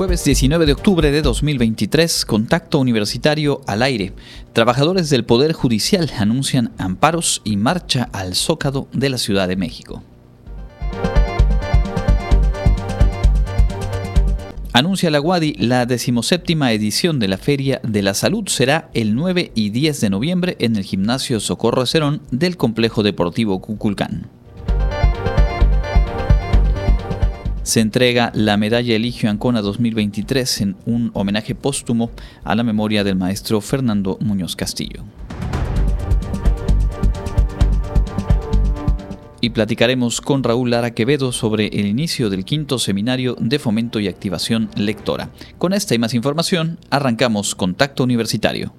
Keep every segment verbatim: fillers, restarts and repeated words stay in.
Jueves diecinueve de octubre de dos mil veintitrés, Contacto Universitario al aire. Trabajadores del Poder Judicial anuncian amparos y marcha al Zócalo de la Ciudad de México. Anuncia la U A D Y la decimoséptima edición de la Feria de la Salud será el nueve y diez de noviembre en el Gimnasio Socorro Cerón del Complejo Deportivo Cuculcán. Se entrega la medalla Eligio Ancona dos mil veintitrés en un homenaje póstumo a la memoria del maestro Fernando Muñoz Castillo. Y platicaremos con Raúl Lara Quevedo sobre el inicio del quinto seminario de fomento y activación lectora. Con esta y más información, arrancamos Contacto Universitario.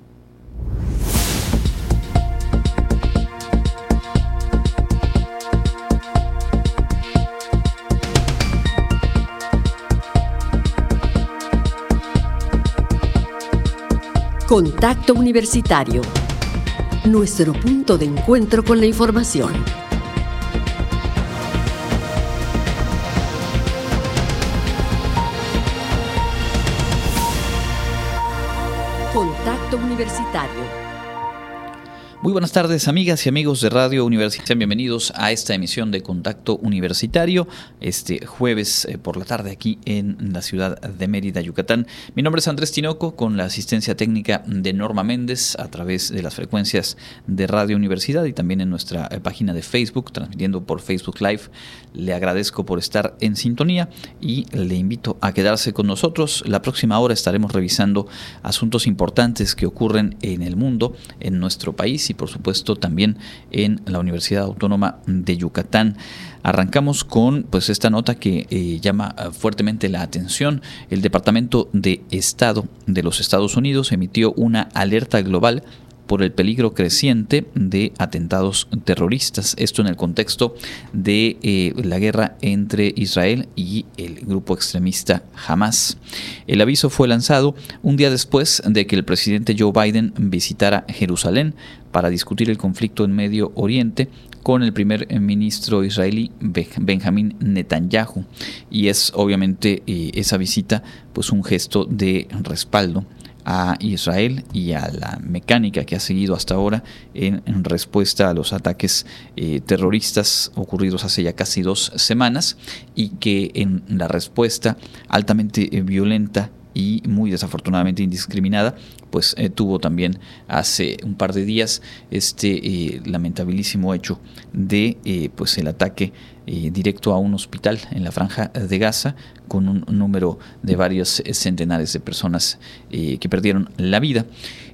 Contacto Universitario, nuestro punto de encuentro con la información. Contacto Universitario. Muy buenas tardes, amigas y amigos de Radio Universidad. Sean bienvenidos a esta emisión de Contacto Universitario, este jueves por la tarde aquí en la ciudad de Mérida, Yucatán. Mi nombre es Andrés Tinoco, con la asistencia técnica de Norma Méndez a través de las frecuencias de Radio Universidad y también en nuestra página de Facebook, transmitiendo por Facebook Live. Le agradezco por estar en sintonía y le invito a quedarse con nosotros. La próxima hora estaremos revisando asuntos importantes que ocurren en el mundo, en nuestro país y por supuesto también en la Universidad Autónoma de Yucatán. Arrancamos con pues esta nota que eh, llama fuertemente la atención. El Departamento de Estado de los Estados Unidos emitió una alerta global por el peligro creciente de atentados terroristas. Esto en el contexto de eh, la guerra entre Israel y el grupo extremista Hamas. El aviso fue lanzado un día después de que el presidente Joe Biden visitara Jerusalén para discutir el conflicto en Medio Oriente con el primer ministro israelí Benjamin Netanyahu. Y es obviamente eh, esa visita pues un gesto de respaldo a Israel y a la mecánica que ha seguido hasta ahora en, en respuesta a los ataques eh, terroristas ocurridos hace ya casi dos semanas y que en la respuesta altamente violenta y muy desafortunadamente indiscriminada, pues eh, tuvo también hace un par de días este eh, lamentabilísimo hecho de eh, pues el ataque eh, directo a un hospital en la Franja de Gaza con un número de varios centenares de personas eh, que perdieron la vida.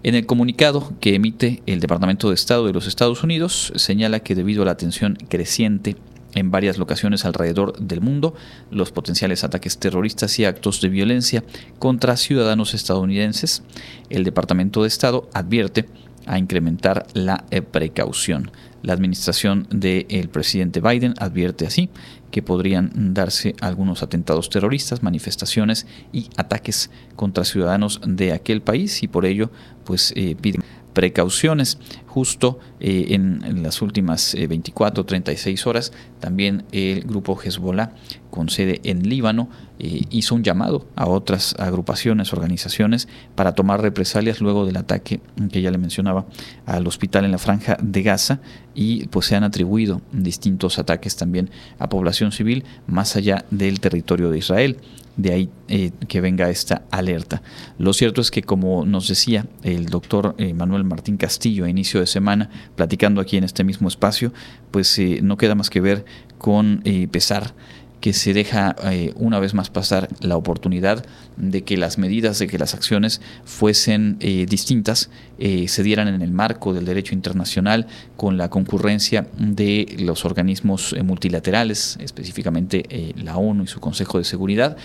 En el comunicado que emite el Departamento de Estado de los Estados Unidos señala que debido a la tensión creciente en varias locaciones alrededor del mundo, los potenciales ataques terroristas y actos de violencia contra ciudadanos estadounidenses, el Departamento de Estado advierte a incrementar la precaución. La administración del presidente Biden advierte así que podrían darse algunos atentados terroristas, manifestaciones y ataques contra ciudadanos de aquel país y por ello pues eh, piden precauciones. Justo eh, en, en las últimas eh, veinticuatro, treinta y seis horas, también el grupo Hezbollah, con sede en Líbano, eh, hizo un llamado a otras agrupaciones, organizaciones, para tomar represalias luego del ataque que ya le mencionaba al hospital en la Franja de Gaza y pues se han atribuido distintos ataques también a población civil más allá del territorio de Israel. De ahí eh, que venga esta alerta. Lo cierto es que, como nos decía el doctor eh, Manuel Martín Castillo a inicio de semana, platicando aquí en este mismo espacio, pues eh, no queda más que ver con eh, pesar que se deja eh, una vez más pasar la oportunidad de que las medidas, de que las acciones fuesen eh, distintas, eh, se dieran en el marco del derecho internacional con la concurrencia de los organismos eh, multilaterales, específicamente eh, la ONU y su Consejo de Seguridad.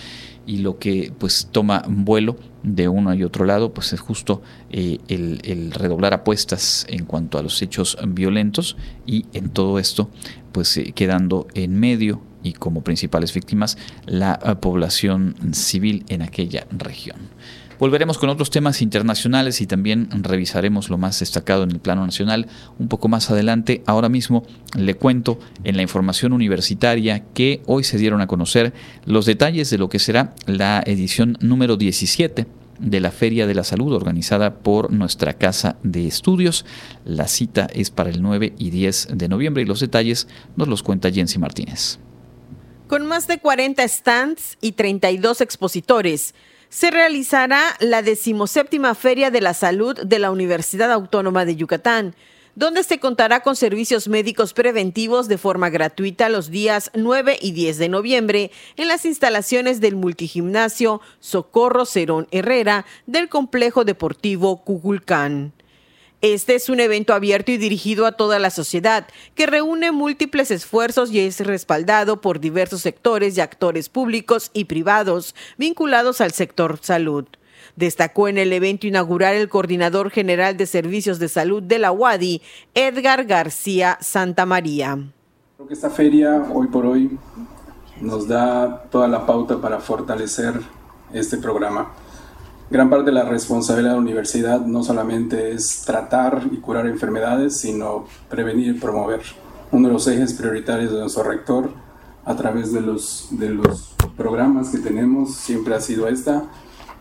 Y lo que pues toma vuelo de uno y otro lado pues es justo eh, el, el redoblar apuestas en cuanto a los hechos violentos y en todo esto pues eh, quedando en medio y como principales víctimas la población civil en aquella región. Volveremos con otros temas internacionales y también revisaremos lo más destacado en el plano nacional un poco más adelante. Ahora mismo le cuento en la información universitaria que hoy se dieron a conocer los detalles de lo que será la edición número diecisiete de la Feria de la Salud organizada por nuestra Casa de Estudios. La cita es para el nueve y diez de noviembre y los detalles nos los cuenta Jensi Martínez. Con más de cuarenta stands y treinta y dos expositores, se realizará la decimoséptima Feria de la Salud de la Universidad Autónoma de Yucatán, donde se contará con servicios médicos preventivos de forma gratuita los días nueve y diez de noviembre en las instalaciones del multigimnasio Socorro Cerón Herrera del Complejo Deportivo Cuculcán. Este es un evento abierto y dirigido a toda la sociedad, que reúne múltiples esfuerzos y es respaldado por diversos sectores y actores públicos y privados vinculados al sector salud. Destacó en el evento inaugural el Coordinador General de Servicios de Salud de la U A D Y, Edgar García Santa María. Creo que esta feria, hoy por hoy, nos da toda la pauta para fortalecer este programa. Gran parte de la responsabilidad de la universidad no solamente es tratar y curar enfermedades, sino prevenir y promover. Uno de los ejes prioritarios de nuestro rector, a través de los, de los programas que tenemos, siempre ha sido esta.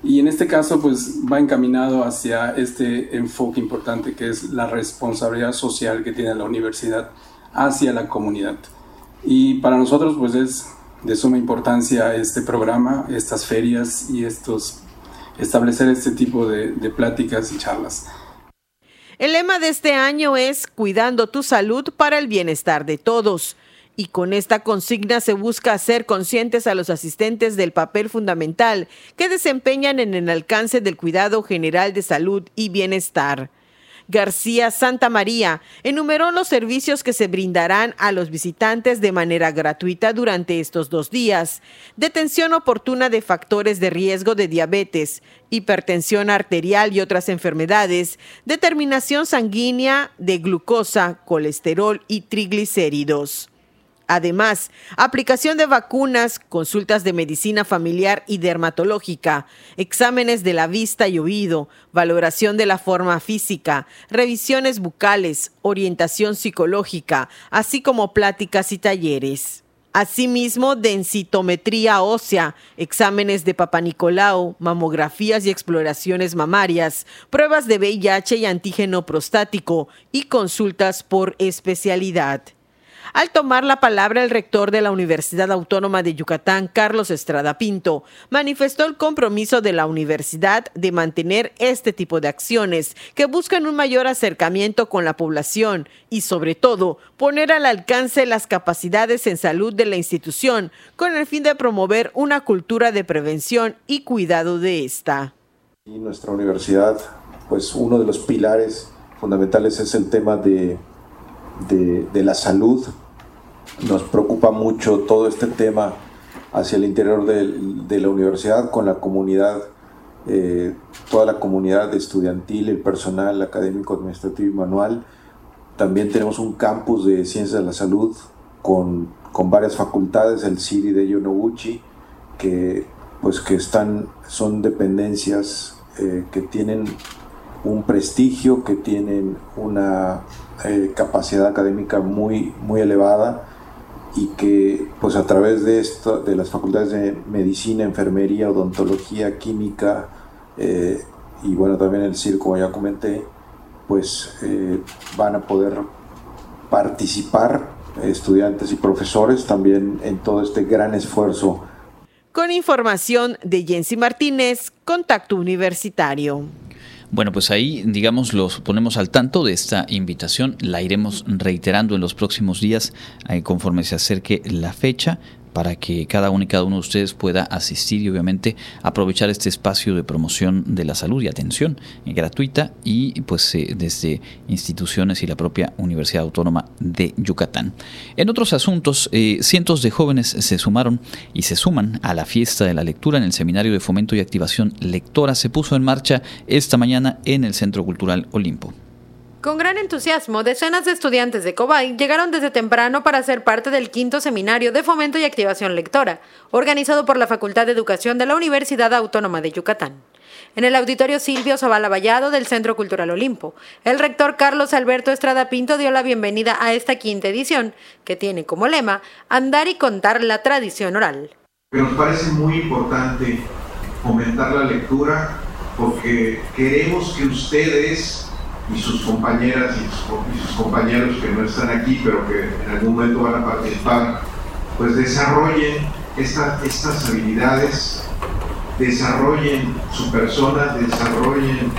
Y en este caso, pues, va encaminado hacia este enfoque importante que es la responsabilidad social que tiene la universidad hacia la comunidad. Y para nosotros, pues, es de suma importancia este programa, estas ferias y estos establecer este tipo de, de pláticas y charlas. El lema de este año es Cuidando tu salud para el bienestar de todos. Y con esta consigna se busca hacer conscientes a los asistentes del papel fundamental que desempeñan en el alcance del cuidado general de salud y bienestar. García Santa María enumeró los servicios que se brindarán a los visitantes de manera gratuita durante estos dos días: detención oportuna de factores de riesgo de diabetes, hipertensión arterial y otras enfermedades, determinación sanguínea de glucosa, colesterol y triglicéridos. Además, aplicación de vacunas, consultas de medicina familiar y dermatológica, exámenes de la vista y oído, valoración de la forma física, revisiones bucales, orientación psicológica, así como pláticas y talleres. Asimismo, densitometría ósea, exámenes de Papanicolau, mamografías y exploraciones mamarias, pruebas de V I H y antígeno prostático y consultas por especialidad. Al tomar la palabra, el rector de la Universidad Autónoma de Yucatán, Carlos Estrada Pinto, manifestó el compromiso de la universidad de mantener este tipo de acciones que buscan un mayor acercamiento con la población y, sobre todo, poner al alcance las capacidades en salud de la institución con el fin de promover una cultura de prevención y cuidado de esta. Y nuestra universidad, pues uno de los pilares fundamentales es el tema de De, de la salud. Nos preocupa mucho todo este tema hacia el interior de, de la universidad, con la comunidad, eh, toda la comunidad estudiantil, el personal académico, administrativo y manual. También tenemos un campus de ciencias de la salud con, con varias facultades, el C I R Hideyo Noguchi, que, pues, que están, son dependencias eh, que tienen un prestigio, que tienen una eh, capacidad académica muy, muy elevada y que, pues, a través de esto, de las facultades de medicina, enfermería, odontología, química eh, y bueno, también el C I R, como ya comenté, pues eh, van a poder participar eh, estudiantes y profesores también en todo este gran esfuerzo. Con información de Jensi Martínez, Contacto Universitario. Bueno, pues ahí, digamos, los ponemos al tanto de esta invitación. La iremos reiterando en los próximos días, eh, conforme se acerque la fecha, para que cada uno y cada uno de ustedes pueda asistir y obviamente aprovechar este espacio de promoción de la salud y atención gratuita y pues eh, desde instituciones y la propia Universidad Autónoma de Yucatán. En otros asuntos, eh, cientos de jóvenes se sumaron y se suman a la fiesta de la lectura en el Seminario de Fomento y Activación Lectora. Se puso en marcha esta mañana en el Centro Cultural Olimpo. Con gran entusiasmo, decenas de estudiantes de Cobay llegaron desde temprano para ser parte del quinto seminario de fomento y activación lectora, organizado por la Facultad de Educación de la Universidad Autónoma de Yucatán. En el auditorio Silvio Zavala Vallado del Centro Cultural Olimpo, el rector Carlos Alberto Estrada Pinto dio la bienvenida a esta quinta edición, que tiene como lema, andar y contar la tradición oral. Pero nos parece muy importante fomentar la lectura porque queremos que ustedes y sus compañeras y sus, y sus compañeros que no están aquí pero que en algún momento van a participar, pues desarrollen esta, estas habilidades, desarrollen su persona, desarrollen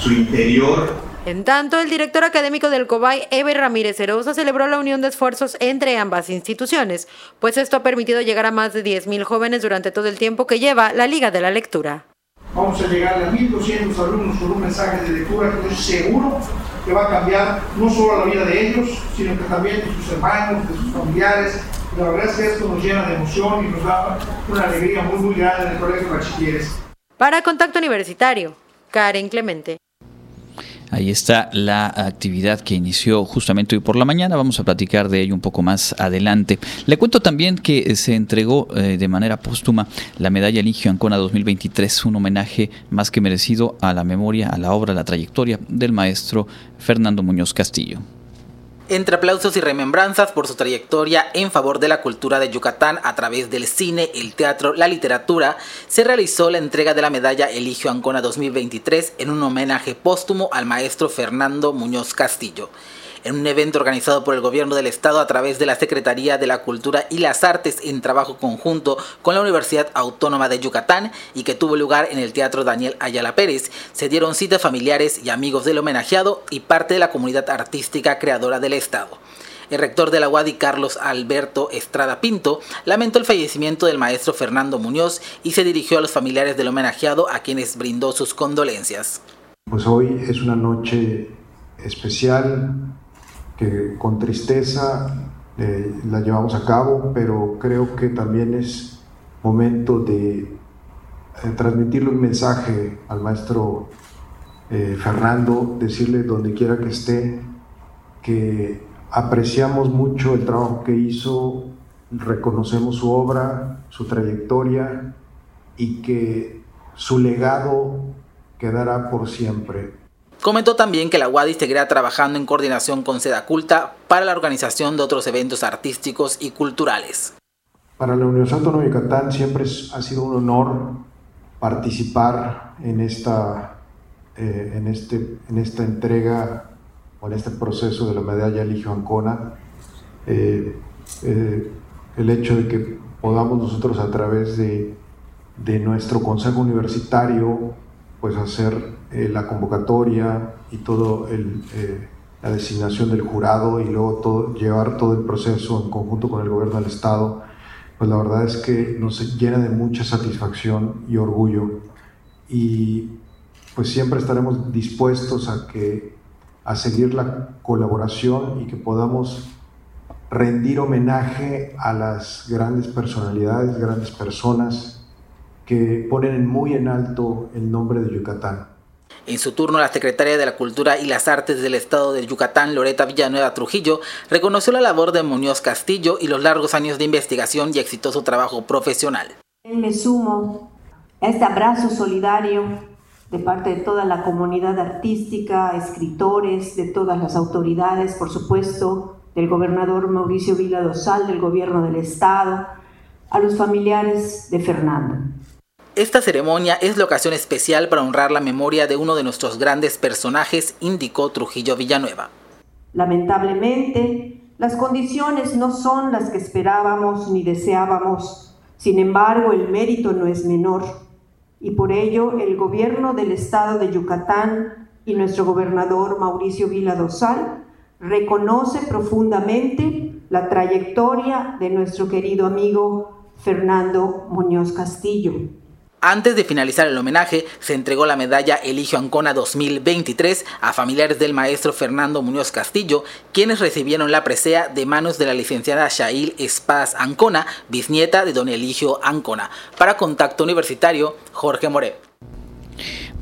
su interior. En tanto, el director académico del Cobay, Ebe Ramírez Herosa, celebró la unión de esfuerzos entre ambas instituciones, pues esto ha permitido llegar a más de diez mil jóvenes durante todo el tiempo que lleva la Liga de la Lectura. Vamos a llegar a mil doscientos alumnos con un mensaje de lectura que estoy seguro que va a cambiar no solo la vida de ellos, sino que también de sus hermanos, de sus familiares. La verdad es que esto nos llena de emoción y nos da una alegría muy, muy grande en el Colegio de Bachilleres. Para Contacto Universitario, Karen Clemente. Ahí está la actividad que inició justamente hoy por la mañana. Vamos a platicar de ello un poco más adelante. Le cuento también que se entregó eh, de manera póstuma la medalla Eligio Ancona dos mil veintitrés, un homenaje más que merecido a la memoria, a la obra, a la trayectoria del maestro Fernando Muñoz Castillo. Entre aplausos y remembranzas por su trayectoria en favor de la cultura de Yucatán a través del cine, el teatro, la literatura, se realizó la entrega de la medalla Eligio Ancona dos mil veintitrés en un homenaje póstumo al maestro Fernando Muñoz Castillo. En un evento organizado por el Gobierno del Estado a través de la Secretaría de la Cultura y las Artes en trabajo conjunto con la Universidad Autónoma de Yucatán y que tuvo lugar en el Teatro Daniel Ayala Pérez, se dieron cita familiares y amigos del homenajeado y parte de la comunidad artística creadora del Estado. El rector de la U A D Y, Carlos Alberto Estrada Pinto, lamentó el fallecimiento del maestro Fernando Muñoz y se dirigió a los familiares del homenajeado a quienes brindó sus condolencias. Pues hoy es una noche especial, que con tristeza eh, la llevamos a cabo, pero creo que también es momento de eh, transmitirle un mensaje al maestro eh, Fernando, decirle donde quiera que esté, que apreciamos mucho el trabajo que hizo, reconocemos su obra, su trayectoria y que su legado quedará por siempre. Comentó también que la U A D Y seguirá trabajando en coordinación con Sedaculta para la organización de otros eventos artísticos y culturales. Para la Universidad Autónoma de Yucatán siempre ha sido un honor participar en esta, eh, en este, en esta entrega o en este proceso de la medalla Eligio Ancona. Eh, eh, el hecho de que podamos nosotros a través de, de nuestro consejo universitario pues hacer eh, la convocatoria y todo el, eh, la designación del jurado y luego todo, llevar todo el proceso en conjunto con el gobierno del estado, pues la verdad es que nos llena de mucha satisfacción y orgullo y pues siempre estaremos dispuestos a, que, a seguir la colaboración y que podamos rendir homenaje a las grandes personalidades, grandes personas que ponen muy en alto el nombre de Yucatán. En su turno, la secretaria de la Cultura y las Artes del Estado de Yucatán, Loreta Villanueva Trujillo, reconoció la labor de Muñoz Castillo y los largos años de investigación y exitoso trabajo profesional. Me sumo a este abrazo solidario de parte de toda la comunidad artística, escritores, de todas las autoridades, por supuesto, del gobernador Mauricio Vila Dosal, del gobierno del Estado, a los familiares de Fernando. Esta ceremonia es la ocasión especial para honrar la memoria de uno de nuestros grandes personajes, indicó Trujillo Villanueva. Lamentablemente, las condiciones no son las que esperábamos ni deseábamos. Sin embargo, el mérito no es menor. Y por ello, el gobierno del estado de Yucatán y nuestro gobernador Mauricio Vila Dosal reconoce profundamente la trayectoria de nuestro querido amigo Fernando Muñoz Castillo. Antes de finalizar el homenaje, se entregó la medalla Eligio Ancona dos mil veintitrés a familiares del maestro Fernando Muñoz Castillo, quienes recibieron la presea de manos de la licenciada Shail Espaz Ancona, bisnieta de don Eligio Ancona. Para Contacto Universitario, Jorge Moret.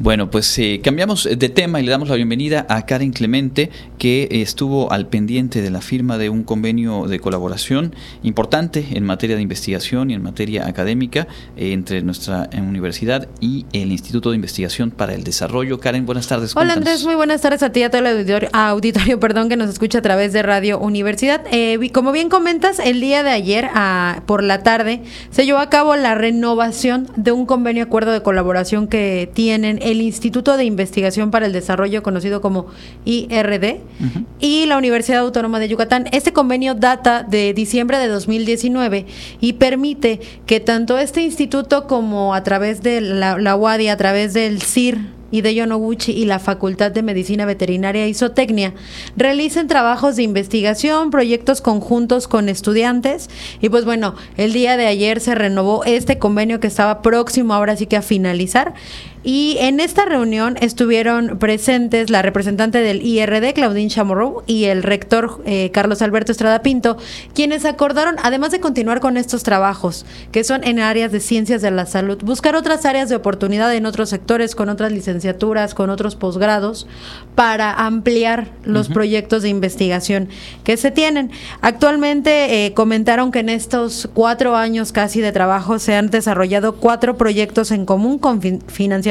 Bueno, pues eh, cambiamos de tema y le damos la bienvenida a Karen Clemente, que estuvo al pendiente de la firma de un convenio de colaboración importante en materia de investigación y en materia académica eh, entre nuestra universidad y el Instituto de Investigación para el Desarrollo. Karen, buenas tardes. Hola, cuéntanos. Andrés, muy buenas tardes a ti y a todo el auditorio, auditorio perdón, que nos escucha a través de Radio Universidad. Eh, como bien comentas, el día de ayer a, por la tarde se llevó a cabo la renovación de un convenio acuerdo de colaboración que tienen el Instituto de Investigación para el Desarrollo, conocido como I R D, uh-huh, y la Universidad Autónoma de Yucatán. Este convenio data de diciembre de dos mil diecinueve y permite que tanto este instituto como a través de la, la U A D Y, a través del C I R, Hideyo Noguchi y la Facultad de Medicina Veterinaria y Zootecnia realicen trabajos de investigación, proyectos conjuntos con estudiantes. Y pues bueno, el día de ayer se renovó este convenio que estaba próximo ahora sí que a finalizar. Y en esta reunión estuvieron presentes la representante del I R D, Claudine Chamorro, y el rector eh, Carlos Alberto Estrada Pinto, quienes acordaron, además de continuar con estos trabajos, que son en áreas de ciencias de la salud, buscar otras áreas de oportunidad en otros sectores, con otras licenciaturas, con otros posgrados, para ampliar los uh-huh proyectos de investigación que se tienen. Actualmente eh, comentaron que en estos cuatro años casi de trabajo se han desarrollado cuatro proyectos en común con fin- financiación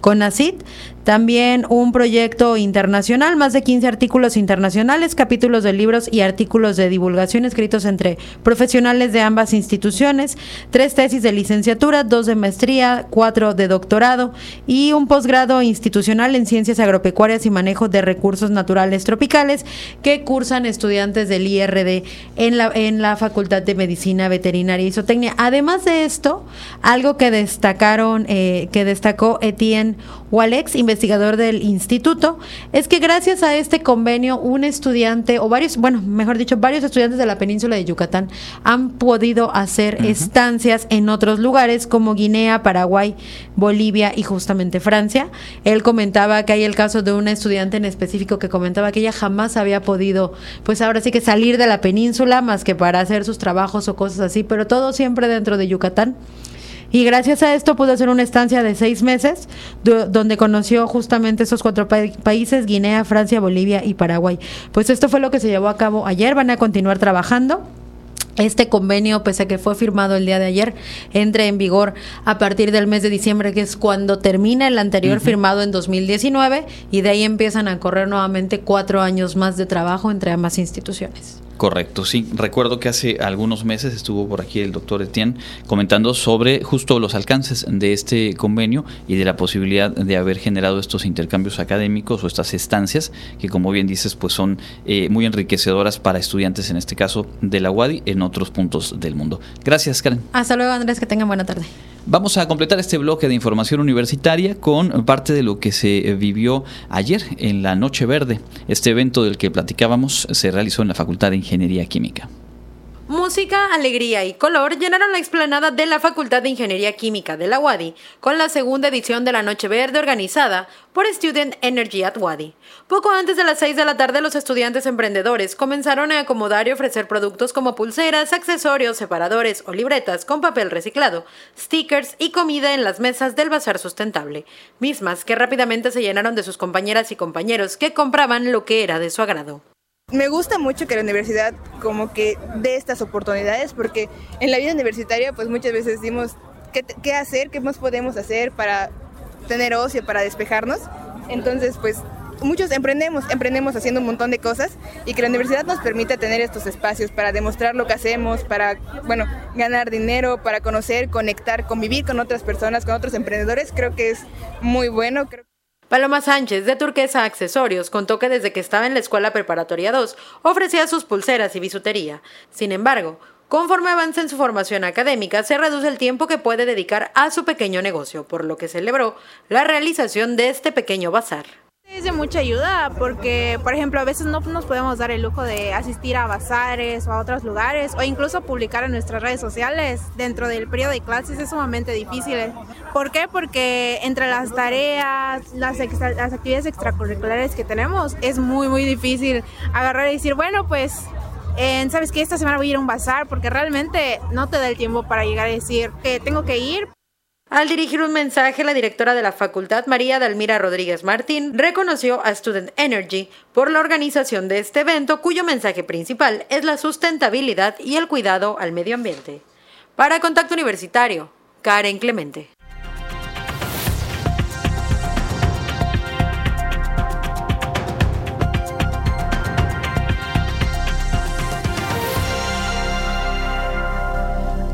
Conacyt, también un proyecto internacional, más de quince artículos internacionales, capítulos de libros y artículos de divulgación escritos entre profesionales de ambas instituciones, tres tesis de licenciatura, dos de maestría, cuatro de doctorado y un posgrado institucional en ciencias agropecuarias y manejo de recursos naturales tropicales que cursan estudiantes del I R D en la, en la Facultad de Medicina Veterinaria y Zootecnia. Además de esto, algo que destacaron, eh, que destacó Etienne Waleckx, investigador del instituto, es que gracias a este convenio un estudiante o varios, bueno, mejor dicho, varios estudiantes de la península de Yucatán han podido hacer uh-huh estancias en otros lugares como Guinea, Paraguay, Bolivia y justamente Francia. Él comentaba que hay el caso de una estudiante en específico que comentaba que ella jamás había podido, pues ahora sí que salir de la península más que para hacer sus trabajos o cosas así, pero todo siempre dentro de Yucatán. Y gracias a esto pudo hacer una estancia de seis meses, do, donde conoció justamente esos cuatro pa- países, Guinea, Francia, Bolivia y Paraguay. Pues esto fue lo que se llevó a cabo ayer, van a continuar trabajando. Este convenio, pese a que fue firmado el día de ayer, entra en vigor a partir del mes de diciembre, que es cuando termina el anterior uh-huh firmado en dos mil diecinueve, y de ahí empiezan a correr nuevamente cuatro años más de trabajo entre ambas instituciones. Correcto, sí. Recuerdo que hace algunos meses estuvo por aquí el doctor Etienne comentando sobre justo los alcances de este convenio y de la posibilidad de haber generado estos intercambios académicos o estas estancias que, como bien dices, pues son eh, muy enriquecedoras para estudiantes, en este caso de la U A D Y, en otros puntos del mundo. Gracias, Karen. Hasta luego, Andrés, que tengan buena tarde. Vamos a completar este bloque de información universitaria con parte de lo que se vivió ayer en la Noche Verde. Este evento del que platicábamos se realizó en la Facultad de Ingeniería Química. Música, alegría y color llenaron la explanada de la Facultad de Ingeniería Química de la U A D Y con la segunda edición de la Noche Verde organizada por Student Energy at U A D Y. Poco antes de las seis de la tarde, los estudiantes emprendedores comenzaron a acomodar y ofrecer productos como pulseras, accesorios, separadores o libretas con papel reciclado, stickers y comida en las mesas del Bazar Sustentable, mismas que rápidamente se llenaron de sus compañeras y compañeros que compraban lo que era de su agrado. Me gusta mucho que la universidad como que dé estas oportunidades, porque en la vida universitaria pues muchas veces decimos qué, qué hacer, qué más podemos hacer para tener ocio, para despejarnos. Entonces pues muchos emprendemos, emprendemos haciendo un montón de cosas, y que la universidad nos permita tener estos espacios para demostrar lo que hacemos, para, bueno, ganar dinero, para conocer, conectar, convivir con otras personas, con otros emprendedores. Creo que es muy bueno. Creo Paloma Sánchez, de Turquesa Accesorios, contó que desde que estaba en la Escuela Preparatoria dos ofrecía sus pulseras y bisutería. Sin embargo, conforme avanza en su formación académica, se reduce el tiempo que puede dedicar a su pequeño negocio, por lo que celebró la realización de este pequeño bazar. Es de mucha ayuda porque, por ejemplo, a veces no nos podemos dar el lujo de asistir a bazares o a otros lugares, o incluso publicar en nuestras redes sociales dentro del periodo de clases. Es sumamente difícil. ¿Por qué? Porque entre las tareas, las, extra, las actividades extracurriculares que tenemos, es muy, muy difícil agarrar y decir, bueno, pues, eh, ¿sabes qué? Esta semana voy a ir a un bazar, porque realmente no te da el tiempo para llegar a decir que tengo que ir. Al dirigir un mensaje, la directora de la facultad, María Dalmira Rodríguez Martín, reconoció a Student Energy por la organización de este evento, cuyo mensaje principal es la sustentabilidad y el cuidado al medio ambiente. Para Contacto Universitario, Karen Clemente.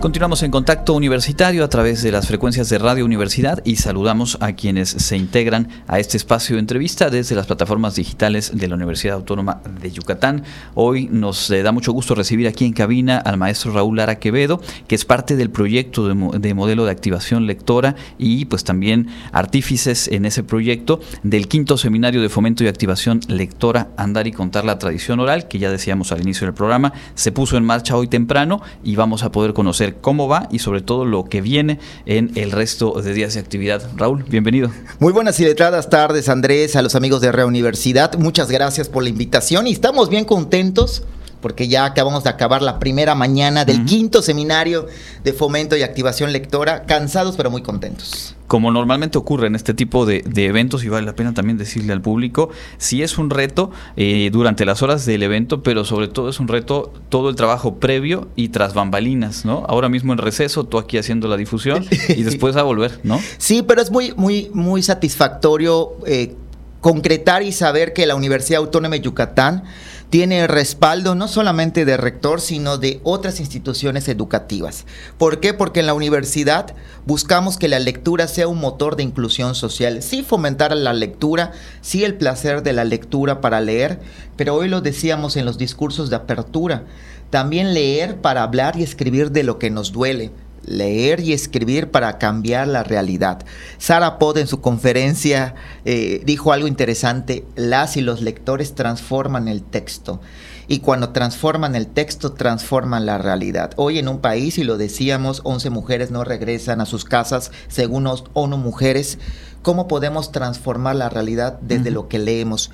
Continuamos en Contacto Universitario a través de las frecuencias de Radio Universidad y saludamos a quienes se integran a este espacio de entrevista desde las plataformas digitales de la Universidad Autónoma de Yucatán. Hoy nos da mucho gusto recibir aquí en cabina al maestro Raúl Lara Quevedo, que es parte del proyecto de, de modelo de activación lectora y pues también artífices en ese proyecto del quinto seminario de fomento y activación lectora Andar y Contar la Tradición Oral, que ya decíamos al inicio del programa, se puso en marcha hoy temprano y vamos a poder conocer cómo va y sobre todo lo que viene en el resto de días de actividad. Raúl, bienvenido. Muy buenas y letradas tardes, Andrés, a los amigos de Reuniversidad. Muchas gracias por la invitación y estamos bien contentos porque ya acabamos de acabar la primera mañana del uh-huh. quinto seminario de fomento y activación lectora, cansados pero muy contentos. Como normalmente ocurre en este tipo de, de eventos, y vale la pena también decirle al público, sí es un reto eh, durante las horas del evento, pero sobre todo es un reto todo el trabajo previo y tras bambalinas, ¿no? Ahora mismo en receso, tú aquí haciendo la difusión y después a volver, ¿no? Sí, pero es muy, muy, muy satisfactorio eh, concretar y saber que la Universidad Autónoma de Yucatán tiene respaldo no solamente de rector, sino de otras instituciones educativas. ¿Por qué? Porque en la universidad buscamos que la lectura sea un motor de inclusión social. Sí fomentar la lectura, sí el placer de la lectura para leer, pero hoy lo decíamos en los discursos de apertura, también leer para hablar y escribir de lo que nos duele. Leer y escribir para cambiar la realidad. Sara Pod en su conferencia eh, dijo algo interesante: las y los lectores transforman el texto. Y cuando transforman el texto, transforman la realidad. Hoy en un país, y lo decíamos, once mujeres no regresan a sus casas, según ONU Mujeres. ¿Cómo podemos transformar la realidad desde uh-huh. lo que leemos?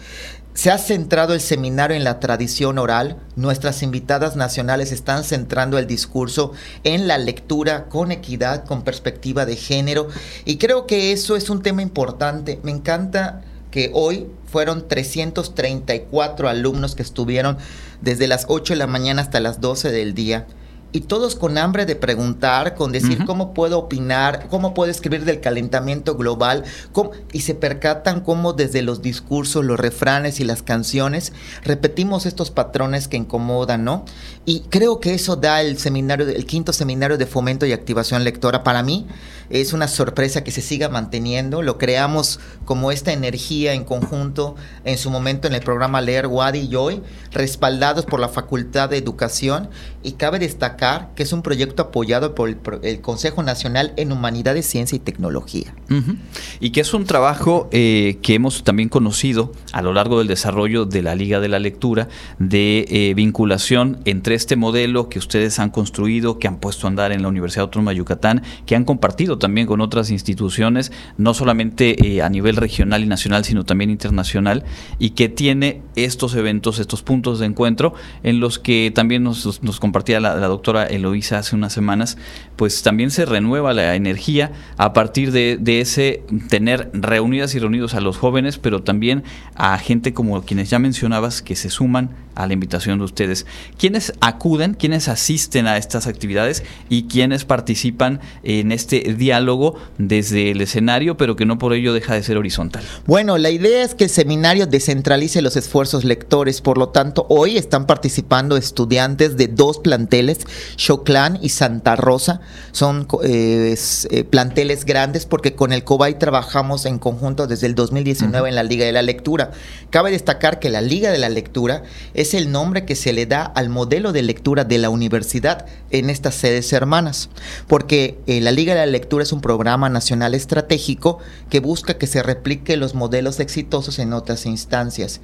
Se ha centrado el seminario en la tradición oral. Nuestras invitadas nacionales están centrando el discurso en la lectura con equidad, con perspectiva de género. Y creo que eso es un tema importante. Me encanta que hoy fueron trescientos treinta y cuatro alumnos que estuvieron desde las ocho de la mañana hasta las doce del día. Y todos con hambre de preguntar, con decir uh-huh. cómo puedo opinar, cómo puedo escribir del calentamiento global. Cómo, y se percatan cómo desde los discursos, los refranes y las canciones repetimos estos patrones que incomodan, ¿no? Y creo que eso da el seminario, el quinto seminario de fomento y activación lectora. Para mí es una sorpresa que se siga manteniendo. Lo creamos como esta energía en conjunto en su momento en el programa Leer U A D Y y hoy, respaldados por la Facultad de Educación. Y cabe destacar que es un proyecto apoyado por el, por el Consejo Nacional en Humanidades, Ciencia y Tecnología. Uh-huh. Y que es un trabajo eh, que hemos también conocido a lo largo del desarrollo de la Liga de la Lectura, de eh, vinculación entre este modelo que ustedes han construido, que han puesto a andar en la Universidad Autónoma de Yucatán, que han compartido también con otras instituciones, no solamente eh, a nivel regional y nacional, sino también internacional, y que tiene estos eventos, estos puntos de encuentro, en los que también nos, nos compartía la, la doctora Eloísa hace unas semanas, pues también se renueva la energía a partir de, de ese tener reunidas y reunidos a los jóvenes, pero también a gente como quienes ya mencionabas que se suman a la invitación de ustedes. ¿Quiénes acuden, quiénes asisten a estas actividades y quiénes participan en este diálogo desde el escenario, pero que no por ello deja de ser horizontal? Bueno, la idea es que el seminario descentralice los esfuerzos lectores, por lo tanto hoy están participando estudiantes de dos planteles, Xoclán y Santa Rosa, son eh, planteles grandes porque con el Cobay trabajamos en conjunto desde el dos mil diecinueve uh-huh. en la Liga de la Lectura. Cabe destacar que la Liga de la Lectura es el nombre que se le da al modelo de lectura de la universidad en estas sedes hermanas, porque eh, la Liga de la Lectura es un programa nacional estratégico que busca que se replique los modelos exitosos en otras instancias.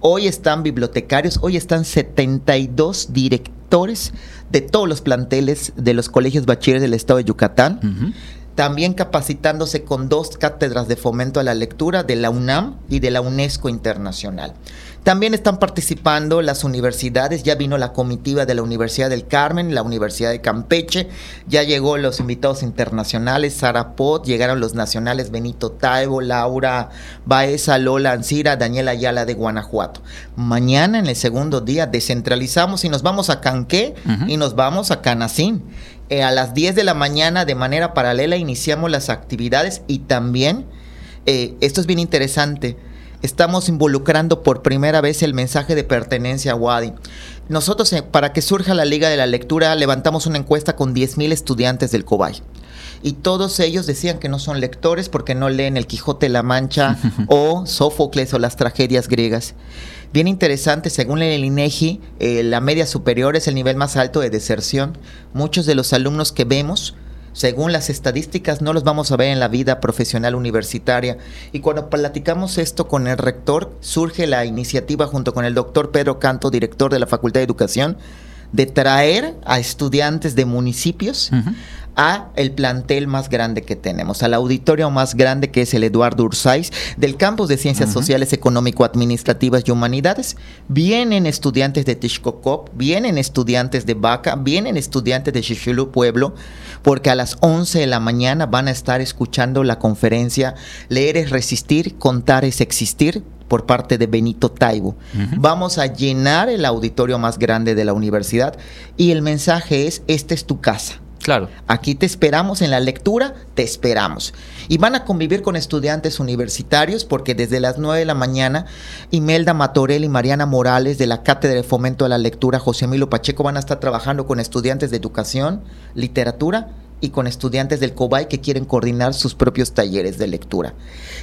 Hoy están bibliotecarios, hoy están setenta y dos directores de todos los planteles de los colegios bachilleres del estado de Yucatán, uh-huh. también capacitándose con dos cátedras de fomento a la lectura de la UNAM y de la UNESCO Internacional. También están participando las universidades, ya vino la comitiva de la Universidad del Carmen, la Universidad de Campeche, ya llegó los invitados internacionales, Sara Pot, llegaron los nacionales Benito Taibo, Laura Baeza, Lola Ancira, Daniela Ayala de Guanajuato. Mañana en el segundo día descentralizamos y nos vamos a Canqué uh-huh. y nos vamos a Canacín. Eh, a las diez de la mañana de manera paralela iniciamos las actividades y también, eh, esto es bien interesante, estamos involucrando por primera vez el mensaje de pertenencia a UADY. Nosotros, para que surja la Liga de la Lectura, levantamos una encuesta con diez mil estudiantes del Cobay. Y todos ellos decían que no son lectores porque no leen El Quijote de la Mancha o Sófocles o las tragedias griegas. Bien interesante, según el INEGI, eh, la media superior es el nivel más alto de deserción. Muchos de los alumnos que vemos, según las estadísticas, no los vamos a ver en la vida profesional universitaria. Y cuando platicamos esto con el rector, surge la iniciativa junto con el doctor Pedro Canto, director de la Facultad de Educación, de traer a estudiantes de municipios uh-huh. a el plantel más grande que tenemos, al auditorio más grande que es el Eduardo Ursáiz, del campus de Ciencias uh-huh. Sociales, Económico-Administrativas y Humanidades. Vienen estudiantes de Tixcocop, vienen estudiantes de Baca, vienen estudiantes de Xixilú Pueblo, porque a las once de la mañana van a estar escuchando la conferencia Leer es resistir, contar es existir, por parte de Benito Taibo. Uh-huh. Vamos a llenar el auditorio más grande de la universidad y el mensaje es, esta es tu casa. Claro. Aquí te esperamos en la lectura, te esperamos. Y van a convivir con estudiantes universitarios porque desde las nueve de la mañana Imelda Matorel y Mariana Morales de la Cátedra de Fomento a la Lectura José Emilio Pacheco van a estar trabajando con estudiantes de educación, literatura y con estudiantes del Cobay que quieren coordinar sus propios talleres de lectura.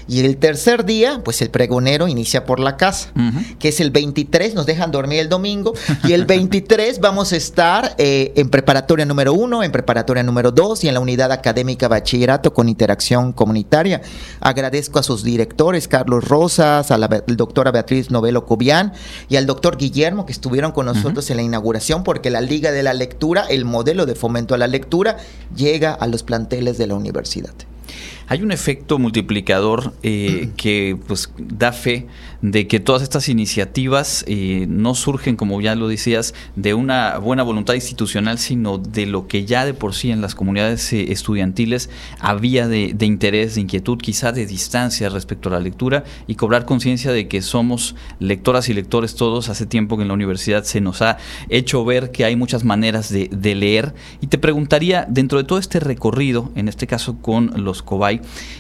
Y el tercer día, pues el pregonero inicia por la casa, uh-huh. que es el veintitrés, nos dejan dormir el domingo, y el veintitrés vamos a estar eh, en preparatoria número uno, en preparatoria número dos, y en la unidad académica bachillerato con interacción comunitaria. Agradezco a sus directores, Carlos Rosas, a la be- doctora Beatriz Novelo Cobián, y al doctor Guillermo, que estuvieron con nosotros uh-huh. en la inauguración, porque la Liga de la Lectura, el modelo de fomento a la lectura, llega a los planteles de la universidad. Hay un efecto multiplicador eh, que pues da fe de que todas estas iniciativas eh, no surgen, como ya lo decías, de una buena voluntad institucional, sino de lo que ya de por sí en las comunidades eh, estudiantiles había de, de interés, de inquietud, quizá de distancia respecto a la lectura y cobrar conciencia de que somos lectoras y lectores todos. Hace tiempo que en la universidad se nos ha hecho ver que hay muchas maneras de, de leer. Y te preguntaría, dentro de todo este recorrido, en este caso con los Cobay,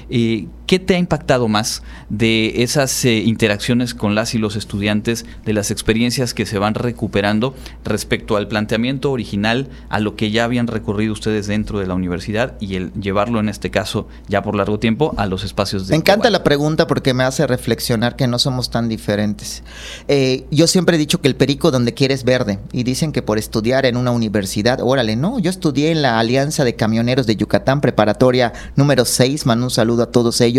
Eh, ¿qué te ha impactado más de esas eh, interacciones con las y los estudiantes, de las experiencias que se van recuperando respecto al planteamiento original, a lo que ya habían recorrido ustedes dentro de la universidad y el llevarlo en este caso ya por largo tiempo a los espacios de... Me encanta la pregunta porque me hace reflexionar que no somos tan diferentes. Eh, yo siempre he dicho que el perico donde quiere es verde y dicen que por estudiar en una universidad, órale, no, yo estudié en la Alianza de Camioneros de Yucatán, preparatoria número seis, mando un saludo a todos ellos.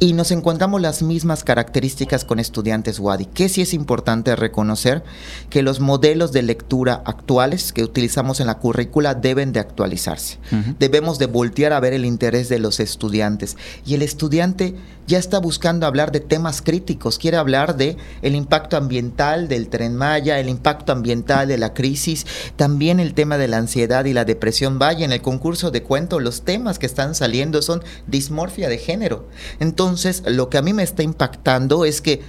Y nos encontramos las mismas características con estudiantes UADY, que sí es importante reconocer que los modelos de lectura actuales que utilizamos en la currícula deben de actualizarse. Uh-huh. Debemos de voltear a ver el interés de los estudiantes. Y el estudiante ya está buscando hablar de temas críticos, quiere hablar de el impacto ambiental del Tren Maya, el impacto ambiental de la crisis, también el tema de la ansiedad y la depresión. Vaya, en el concurso de cuento, los temas que están saliendo son dismorfia de género. Entonces, Entonces, lo que a mí me está impactando es que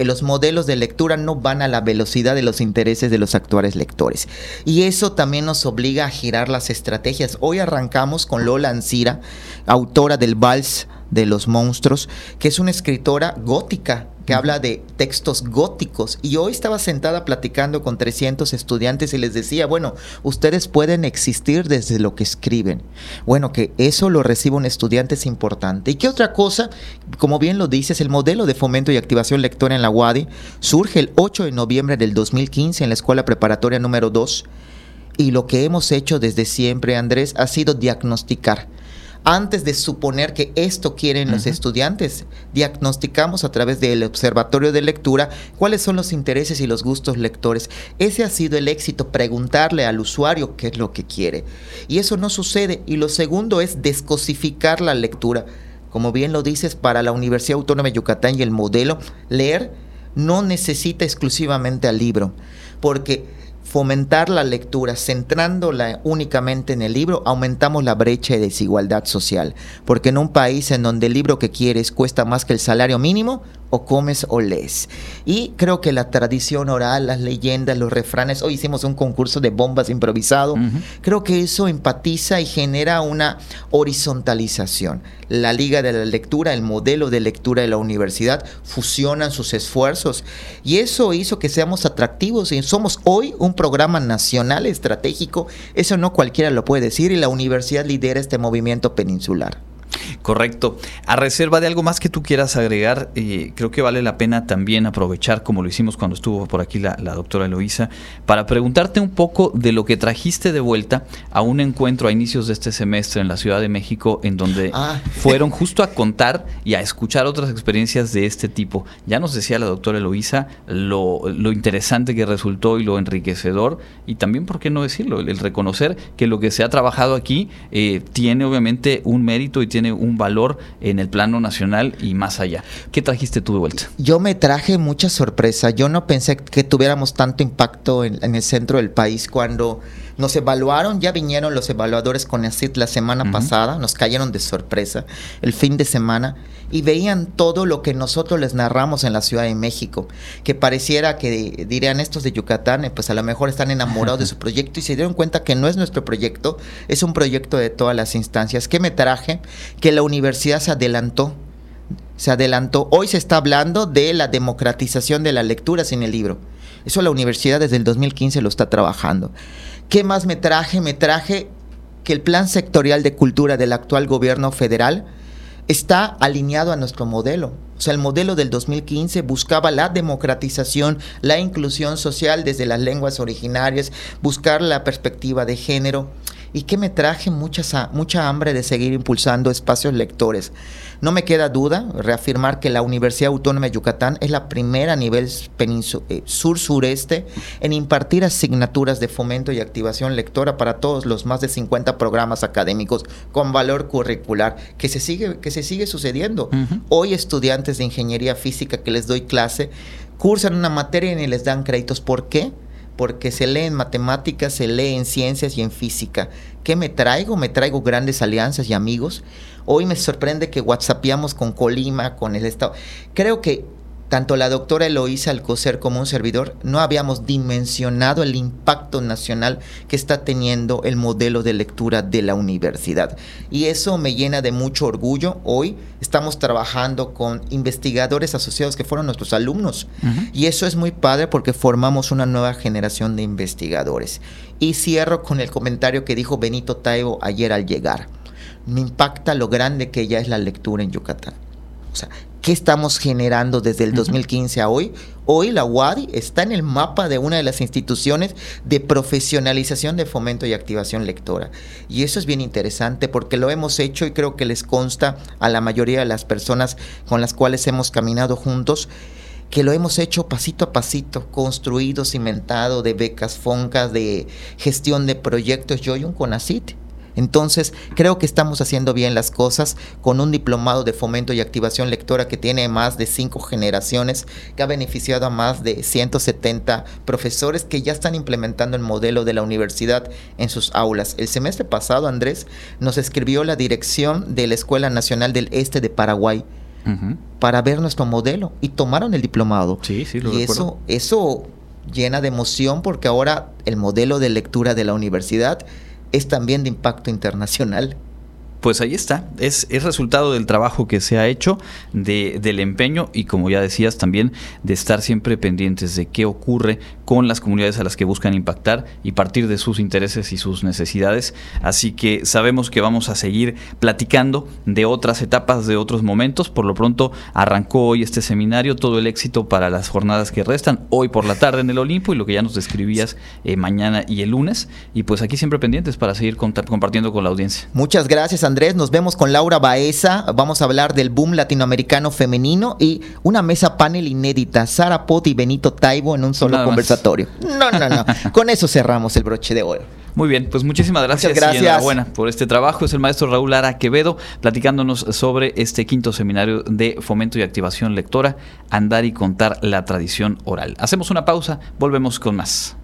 los modelos de lectura no van a la velocidad de los intereses de los actuales lectores. Y eso también nos obliga a girar las estrategias. Hoy arrancamos con Lola Ancira, autora del Vals de los Monstruos, que es una escritora gótica que habla de textos góticos. Y hoy estaba sentada platicando con trescientos estudiantes y les decía, bueno, ustedes pueden existir desde lo que escriben. Bueno, que eso lo reciba un estudiante es importante. ¿Y qué otra cosa? Como bien lo dices, el modelo de fomento y activación lectora en la UADY surge el ocho de noviembre del dos mil quince en la Escuela Preparatoria número dos. Y lo que hemos hecho desde siempre, Andrés, ha sido diagnosticar. Antes de suponer que esto quieren los uh-huh. estudiantes, diagnosticamos a través del observatorio de lectura cuáles son los intereses y los gustos lectores. Ese ha sido el éxito, preguntarle al usuario qué es lo que quiere. Y eso no sucede. Y lo segundo es descosificar la lectura. Como bien lo dices, para la Universidad Autónoma de Yucatán y el modelo, leer no necesita exclusivamente al libro, porque fomentar la lectura, centrándola únicamente en el libro, aumentamos la brecha de desigualdad social, porque en un país en donde el libro que quieres cuesta más que el salario mínimo, o comes o lees. Y creo que la tradición oral, las leyendas, los refranes, hoy hicimos un concurso de bombas improvisado, uh-huh. creo que eso empatiza y genera una horizontalización. La Liga de la Lectura, el modelo de lectura de la universidad, fusionan sus esfuerzos y eso hizo que seamos atractivos y somos hoy un programa nacional estratégico, eso no cualquiera lo puede decir, y la universidad lidera este movimiento peninsular. Correcto. A reserva de algo más que tú quieras agregar, eh, creo que vale la pena también aprovechar, como lo hicimos cuando estuvo por aquí la, la doctora Eloísa, para preguntarte un poco de lo que trajiste de vuelta a un encuentro a inicios de este semestre en la Ciudad de México, en donde ah. fueron justo a contar y a escuchar otras experiencias de este tipo. Ya nos decía la doctora Eloísa lo, lo interesante que resultó y lo enriquecedor, y también, ¿por qué no decirlo?, el, el reconocer que lo que se ha trabajado aquí eh, tiene obviamente un mérito y tiene un valor en el plano nacional y más allá. ¿Qué trajiste tú de vuelta? Yo me traje mucha sorpresa. Yo no pensé que tuviéramos tanto impacto en, en el centro del país. Cuando nos evaluaron, ya vinieron los evaluadores Conacyt la semana uh-huh. pasada, nos cayeron de sorpresa el fin de semana y veían todo lo que nosotros les narramos en la Ciudad de México, que pareciera que dirían estos de Yucatán, pues a lo mejor están enamorados de su proyecto y se dieron cuenta que no es nuestro proyecto, es un proyecto de todas las instancias. ¿Qué me traje? Que la universidad se adelantó. Se adelantó. Hoy se está hablando de la democratización de la lectura sin el libro. Eso la universidad desde el dos mil quince lo está trabajando. ¿Qué más me traje? Me traje que el plan sectorial de cultura del actual gobierno federal está alineado a nuestro modelo. O sea, el modelo del dos mil quince buscaba la democratización, la inclusión social desde las lenguas originarias, buscar la perspectiva de género. Y que me traje mucha, mucha hambre de seguir impulsando espacios lectores. No me queda duda reafirmar que la Universidad Autónoma de Yucatán es la primera a nivel sur-sureste en impartir asignaturas de fomento y activación lectora para todos los más de cincuenta programas académicos con valor curricular, que se sigue, que se sigue sucediendo. Uh-huh. Hoy estudiantes de ingeniería física que les doy clase cursan una materia y ni les dan créditos. ¿Por qué? Porque se lee en matemáticas, se lee en ciencias y en física. ¿Qué me traigo? Me traigo grandes alianzas y amigos. Hoy me sorprende que whatsappeamos con Colima, con el Estado. Creo que tanto la doctora Eloísa Alcocer como un servidor no habíamos dimensionado el impacto nacional que está teniendo el modelo de lectura de la universidad. Y eso me llena de mucho orgullo. Hoy estamos trabajando con investigadores asociados que fueron nuestros alumnos. Uh-huh. Y eso es muy padre porque formamos una nueva generación de investigadores. Y cierro con el comentario que dijo Benito Taibo ayer al llegar. Me impacta lo grande que ya es la lectura en Yucatán. O sea, ¿qué estamos generando desde el dos mil quince a hoy? Hoy la U A D Y está en el mapa de una de las instituciones de profesionalización de fomento y activación lectora. Y eso es bien interesante porque lo hemos hecho y creo que les consta a la mayoría de las personas con las cuales hemos caminado juntos, que lo hemos hecho pasito a pasito, construido, cimentado, de becas FONCAS, de gestión de proyectos. Yo y un Conacyt. Entonces, creo que estamos haciendo bien las cosas con un diplomado de fomento y activación lectora que tiene más de cinco generaciones, que ha beneficiado a más de ciento setenta profesores que ya están implementando el modelo de la universidad en sus aulas. El semestre pasado, Andrés, nos escribió la dirección de la Escuela Nacional del Este de Paraguay uh-huh. para ver nuestro modelo y tomaron el diplomado. Sí, sí, lo recuerdo. Y eso, eso llena de emoción porque ahora el modelo de lectura de la universidad es también de impacto internacional. Pues ahí está, es, es resultado del trabajo que se ha hecho, de, del empeño y, como ya decías, también de estar siempre pendientes de qué ocurre con las comunidades a las que buscan impactar y partir de sus intereses y sus necesidades. Así que sabemos que vamos a seguir platicando de otras etapas, de otros momentos. Por lo pronto arrancó hoy este seminario, todo el éxito para las jornadas que restan, hoy por la tarde en el Olimpo y lo que ya nos describías eh, mañana y el lunes. Y pues aquí siempre pendientes para seguir cont- compartiendo con la audiencia. Muchas gracias, Andrés. Andrés, nos vemos con Laura Baeza, vamos a hablar del boom latinoamericano femenino y una mesa panel inédita, Sara Pot y Benito Taibo en un solo Nada conversatorio. Más. No, no, no, con eso cerramos el broche de oro. Muy bien, pues muchísimas gracias, gracias. Y enhorabuena por este trabajo. Es el maestro Raúl Lara Quevedo platicándonos sobre este quinto seminario de fomento y activación lectora, Andar y contar la tradición oral. Hacemos una pausa, volvemos con más.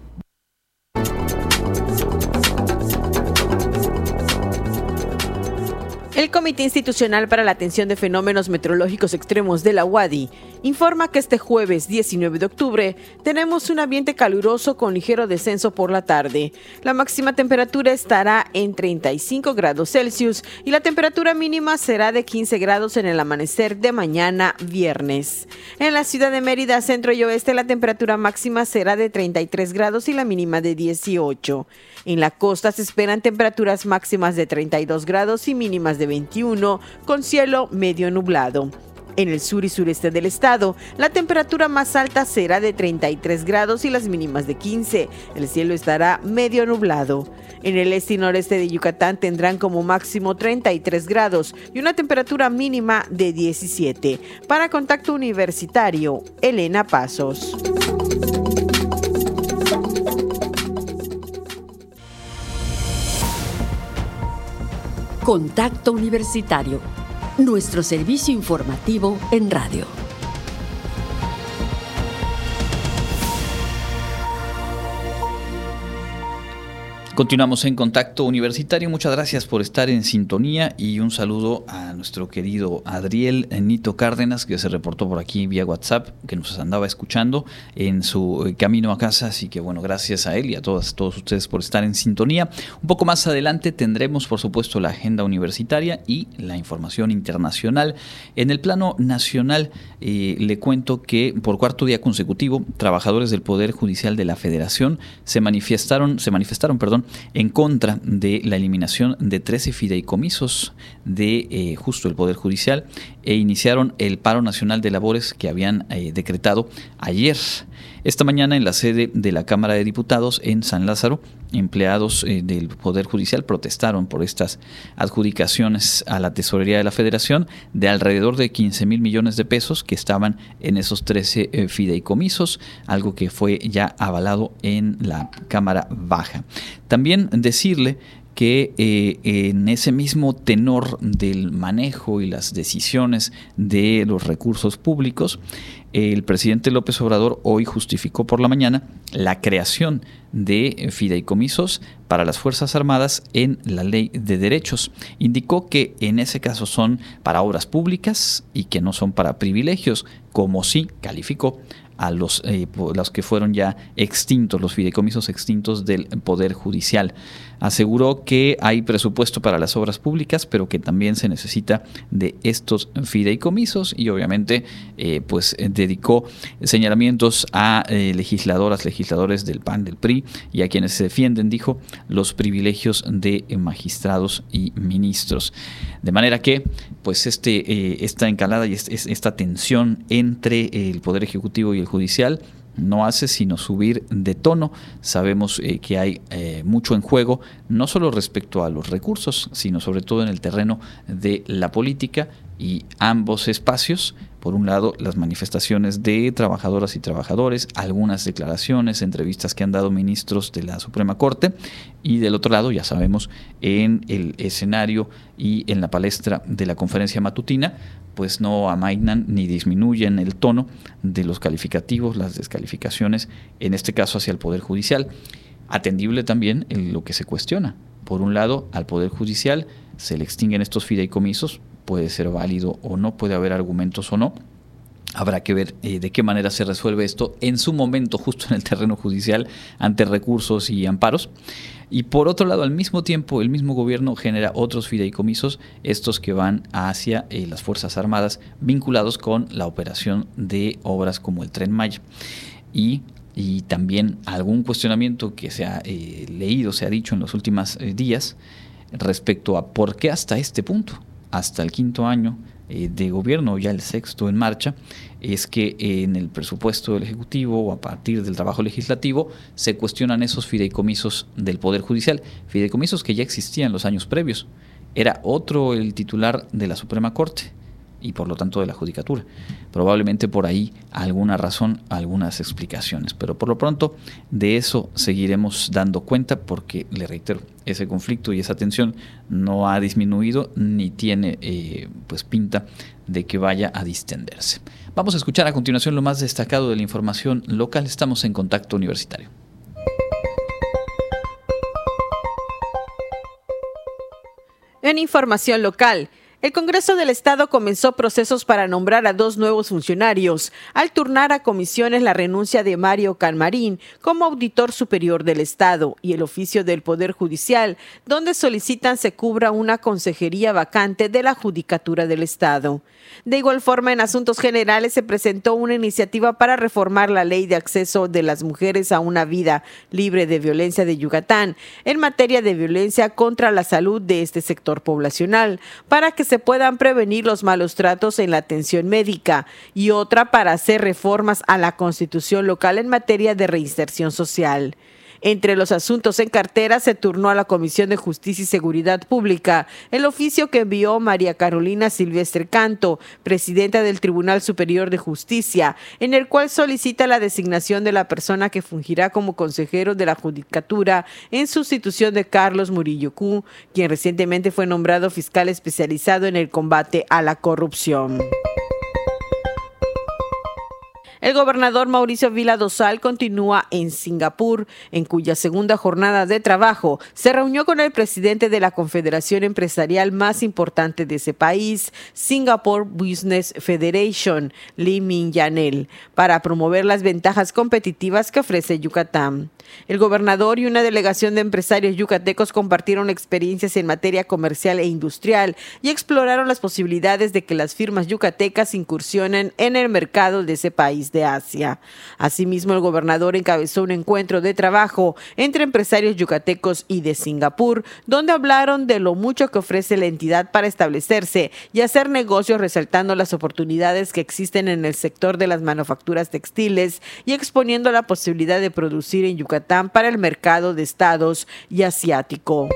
El Comité Institucional para la Atención de Fenómenos Meteorológicos Extremos de la U A D Y informa que este jueves diecinueve de octubre tenemos un ambiente caluroso con ligero descenso por la tarde. La máxima temperatura estará en treinta y cinco grados Celsius y la temperatura mínima será de quince grados en el amanecer de mañana viernes. En la ciudad de Mérida, centro y oeste, la temperatura máxima será de treinta y tres grados y la mínima de dieciocho. En la costa se esperan temperaturas máximas de treinta y dos grados y mínimas de de veintiuno, con cielo medio nublado. En el sur y sureste del estado, la temperatura más alta será de treinta y tres grados y las mínimas de quince. El cielo estará medio nublado. En el este y noreste de Yucatán tendrán como máximo treinta y tres grados y una temperatura mínima de diecisiete. Para Contacto Universitario, Elena Pasos. Contacto Universitario, nuestro servicio informativo en radio. Continuamos en Contacto Universitario. Muchas gracias por estar en sintonía y un saludo a nuestro querido Adriel Nito Cárdenas, que se reportó por aquí vía WhatsApp, que nos andaba escuchando en su camino a casa. Así que bueno, gracias a él y a todas, todos ustedes por estar en sintonía. Un poco más adelante tendremos, por supuesto, la agenda universitaria y la información internacional. En el plano nacional, eh, le cuento que por cuarto día consecutivo, trabajadores del Poder Judicial de la Federación se manifestaron, se manifestaron, perdón, en contra de la eliminación de trece fideicomisos de eh, justo el Poder Judicial e iniciaron el paro nacional de labores que habían eh, decretado ayer. Esta mañana en la sede de la Cámara de Diputados en San Lázaro, empleados eh, del Poder Judicial protestaron por estas adjudicaciones a la Tesorería de la Federación de alrededor de quince mil millones de pesos que estaban en esos trece fideicomisos, algo que fue ya avalado en la Cámara Baja. También decirle que eh, en ese mismo tenor del manejo y las decisiones de los recursos públicos, el presidente López Obrador hoy justificó por la mañana la creación de fideicomisos para las Fuerzas Armadas en la Ley de Derechos. Indicó que en ese caso son para obras públicas y que no son para privilegios, como sí calificó a los, eh, los que fueron ya extintos, los fideicomisos extintos del Poder Judicial. Aseguró que hay presupuesto para las obras públicas, pero que también se necesita de estos fideicomisos y obviamente eh, pues dedicó señalamientos a eh, legisladoras, legisladores del P A N, del P R I y a quienes se defienden, dijo, los privilegios de magistrados y ministros. De manera que pues este eh, esta encalada y este, esta tensión entre el Poder Ejecutivo y el Judicial no hace sino subir de tono. Sabemos eh, que hay eh, mucho en juego, no solo respecto a los recursos, sino sobre todo en el terreno de la política y ambos espacios. Por un lado, las manifestaciones de trabajadoras y trabajadores, algunas declaraciones, entrevistas que han dado ministros de la Suprema Corte y del otro lado, ya sabemos, en el escenario y en la palestra de la conferencia matutina, pues no amainan ni disminuyen el tono de los calificativos, las descalificaciones, en este caso hacia el Poder Judicial. Atendible también en lo que se cuestiona. Por un lado, al Poder Judicial se le extinguen estos fideicomisos, puede ser válido o no, puede haber argumentos o no. Habrá que ver eh, de qué manera se resuelve esto en su momento, justo en el terreno judicial, ante recursos y amparos. Y por otro lado, al mismo tiempo, el mismo gobierno genera otros fideicomisos, estos que van hacia eh, las Fuerzas Armadas, vinculados con la operación de obras como el Tren Maya. Y Y también algún cuestionamiento que se ha eh, leído, se ha dicho en los últimos eh, días respecto a por qué hasta este punto, hasta el quinto año eh, de gobierno, ya el sexto en marcha, es que eh, en el presupuesto del Ejecutivo o a partir del trabajo legislativo se cuestionan esos fideicomisos del Poder Judicial, fideicomisos que ya existían los años previos. Era otro el titular de la Suprema Corte, y por lo tanto de la Judicatura. Probablemente por ahí alguna razón, algunas explicaciones, pero por lo pronto de eso seguiremos dando cuenta porque, le reitero, ese conflicto y esa tensión no ha disminuido ni tiene eh, pues pinta de que vaya a distenderse. Vamos a escuchar a continuación lo más destacado de la información local. Estamos en Contacto Universitario. En información local, el Congreso del Estado comenzó procesos para nombrar a dos nuevos funcionarios, al turnar a comisiones la renuncia de Mario Calmarín como Auditor Superior del Estado y el oficio del Poder Judicial, donde solicitan se cubra una consejería vacante de la Judicatura del Estado. De igual forma, en Asuntos Generales se presentó una iniciativa para reformar la Ley de Acceso de las Mujeres a una Vida Libre de Violencia de Yucatán en materia de violencia contra la salud de este sector poblacional, para que se puedan prevenir los malos tratos en la atención médica, y otra para hacer reformas a la Constitución local en materia de reinserción social. Entre los asuntos en cartera se turnó a la Comisión de Justicia y Seguridad Pública el oficio que envió María Carolina Silvestre Canto, presidenta del Tribunal Superior de Justicia, en el cual solicita la designación de la persona que fungirá como consejero de la Judicatura en sustitución de Carlos Murillo Q, quien recientemente fue nombrado fiscal especializado en el combate a la corrupción. El gobernador Mauricio Vila Dosal continúa en Singapur, en cuya segunda jornada de trabajo se reunió con el presidente de la confederación empresarial más importante de ese país, Singapore Business Federation, Lee Min Yanel, para promover las ventajas competitivas que ofrece Yucatán. El gobernador y una delegación de empresarios yucatecos compartieron experiencias en materia comercial e industrial y exploraron las posibilidades de que las firmas yucatecas incursionen en el mercado de ese país de Asia. Asimismo, el gobernador encabezó un encuentro de trabajo entre empresarios yucatecos y de Singapur, donde hablaron de lo mucho que ofrece la entidad para establecerse y hacer negocios, resaltando las oportunidades que existen en el sector de las manufacturas textiles y exponiendo la posibilidad de producir en Yucatán para el mercado de Estados y asiático.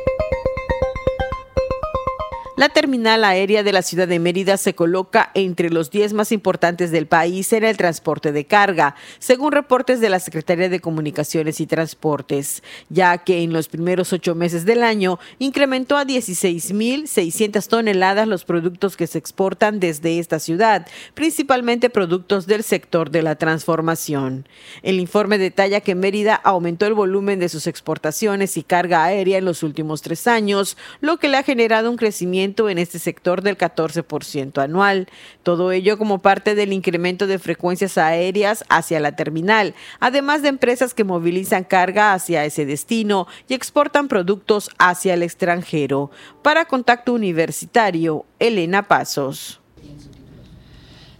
La terminal aérea de la ciudad de Mérida se coloca entre los diez más importantes del país en el transporte de carga, según reportes de la Secretaría de Comunicaciones y Transportes, ya que en los primeros ocho meses del año incrementó a dieciséis mil seiscientas toneladas los productos que se exportan desde esta ciudad, principalmente productos del sector de la transformación. El informe detalla que Mérida aumentó el volumen de sus exportaciones y carga aérea en los últimos tres años, lo que le ha generado un crecimiento en este sector del catorce por ciento anual. Todo ello como parte del incremento de frecuencias aéreas hacia la terminal, además de empresas que movilizan carga hacia ese destino y exportan productos hacia el extranjero. Para Contacto Universitario, Elena Pasos.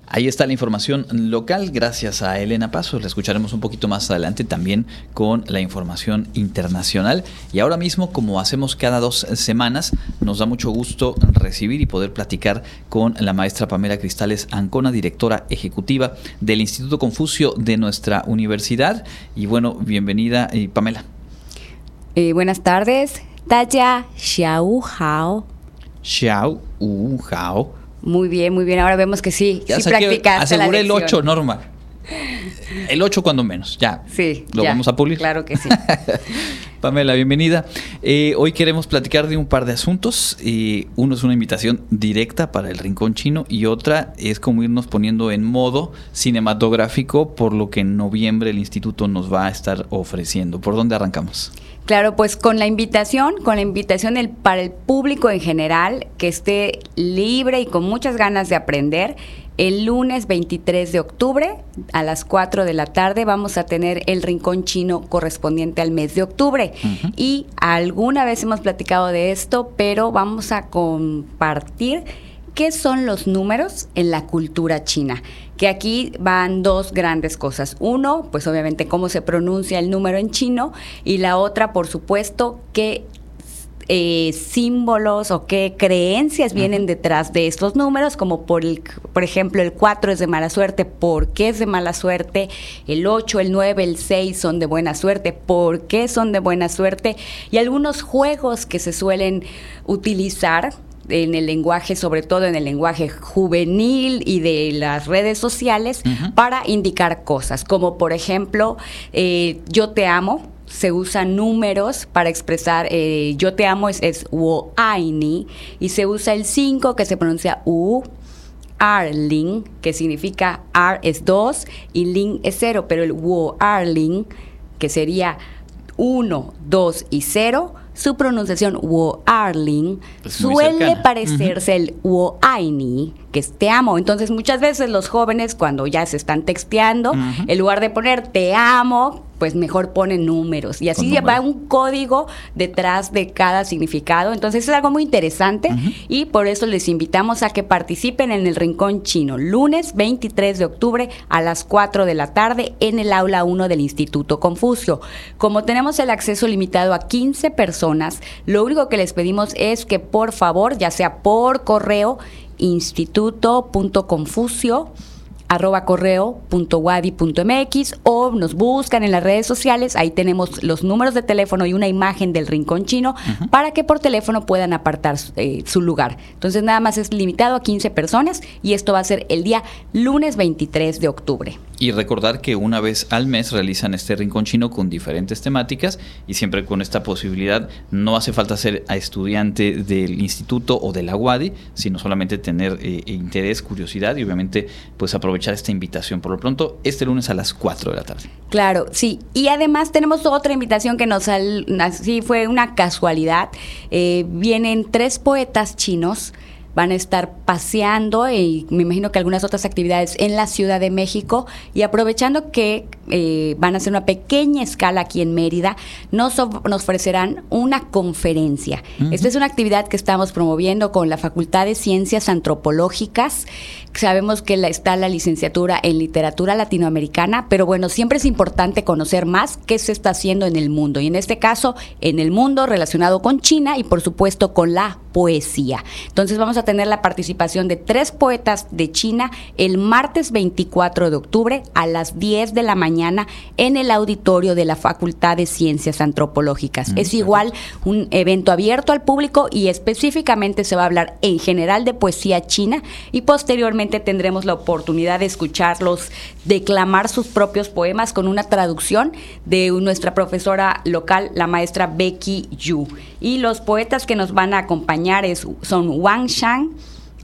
Ahí está la información local, gracias a Elena Pasos. La escucharemos un poquito más adelante también con la información internacional. Y ahora mismo, como hacemos cada dos semanas, nos da mucho gusto recibir y poder platicar con la maestra Pamela Cristales Ancona, directora ejecutiva del Instituto Confucio de nuestra universidad. Y bueno, bienvenida, Pamela. Eh, buenas tardes. Taya Xiao Hao. Xiao Hao. Muy bien, muy bien. Ahora vemos que sí, ya sí practicaste la lección. Aseguré el ocho, Norma. El ocho cuando menos, ya. Sí, Lo ya, vamos a pulir. Claro que sí. Pamela, bienvenida. Eh, hoy queremos platicar de un par de asuntos. Eh, uno es una invitación directa para el Rincón Chino y otra es como irnos poniendo en modo cinematográfico por lo que en noviembre el Instituto nos va a estar ofreciendo. ¿Por dónde arrancamos? Claro, pues con la invitación, con la invitación el, para el público en general, que esté libre y con muchas ganas de aprender. El lunes veintitrés de octubre a las cuatro de la tarde vamos a tener el Rincón Chino correspondiente al mes de octubre. Uh-huh. Y alguna vez hemos platicado de esto, pero vamos a compartir qué son los números en la cultura china. Que aquí van dos grandes cosas. Uno, pues obviamente cómo se pronuncia el número en chino, y la otra, por supuesto, qué eh, símbolos o qué creencias vienen detrás de estos números, como por, el, por ejemplo el cuatro es de mala suerte, ¿por qué es de mala suerte? El ocho, el nueve, el seis son de buena suerte, ¿por qué son de buena suerte? Y algunos juegos que se suelen utilizar en el lenguaje, sobre todo en el lenguaje juvenil y de las redes sociales, uh-huh. para indicar cosas, como por ejemplo, eh, yo te amo. Se usan números para expresar eh, yo te amo, es, es woaini, y se usa el cinco que se pronuncia u, arling, que significa ar es dos y ling es cero, pero el woarling, que sería uno, dos y cero, su pronunciación woarling suele parecerse uh-huh. el woaini, que es te amo. Entonces muchas veces los jóvenes, cuando ya se están texteando, uh-huh. en lugar de poner te amo, pues mejor ponen números, y así número. Va un código detrás de cada significado. Entonces es algo muy interesante, uh-huh. y por eso les invitamos a que participen en el Rincón Chino, lunes veintitrés de octubre a las cuatro de la tarde en el aula uno del Instituto Confucio. Como tenemos el acceso limitado a quince personas, lo único que les pedimos es que por favor, ya sea por correo, instituto punto confucio arroba correo punto wadi punto mx, o nos buscan en las redes sociales, ahí tenemos los números de teléfono y una imagen del Rincón Chino, uh-huh. para que por teléfono puedan apartar eh, su lugar. Entonces nada más es limitado a quince personas, y esto va a ser el día lunes veintitrés de octubre. Y recordar que una vez al mes realizan este Rincón Chino con diferentes temáticas, y siempre con esta posibilidad. No hace falta ser estudiante del instituto o de la UADY, sino solamente tener eh, interés, curiosidad, y obviamente pues aprovechar aprovechar esta invitación. Por lo pronto, este lunes a las cuatro de la tarde. Claro, sí. Y además tenemos otra invitación que nos al, así fue una casualidad. Eh, vienen tres poetas chinos, van a estar paseando, y me imagino que algunas otras actividades en la Ciudad de México, y aprovechando que eh, van a hacer una pequeña escala aquí en Mérida, nos, nos ofrecerán una conferencia. Uh-huh. Esta es una actividad que estamos promoviendo con la Facultad de Ciencias Antropológicas. Sabemos que la, está la licenciatura en literatura latinoamericana, pero bueno, siempre es importante conocer más qué se está haciendo en el mundo, y en este caso, en el mundo relacionado con China, y por supuesto con la poesía. Entonces vamos a tener la participación de tres poetas de China el martes veinticuatro de octubre a las diez de la mañana en el auditorio de la Facultad de Ciencias Antropológicas. Mm, es claro. Igual un evento abierto al público, y específicamente se va a hablar en general de poesía china, y posteriormente tendremos la oportunidad de escucharlos declamar sus propios poemas con una traducción de nuestra profesora local, la maestra Becky Yu. Y los poetas que nos van a acompañar es, son Wang Shan,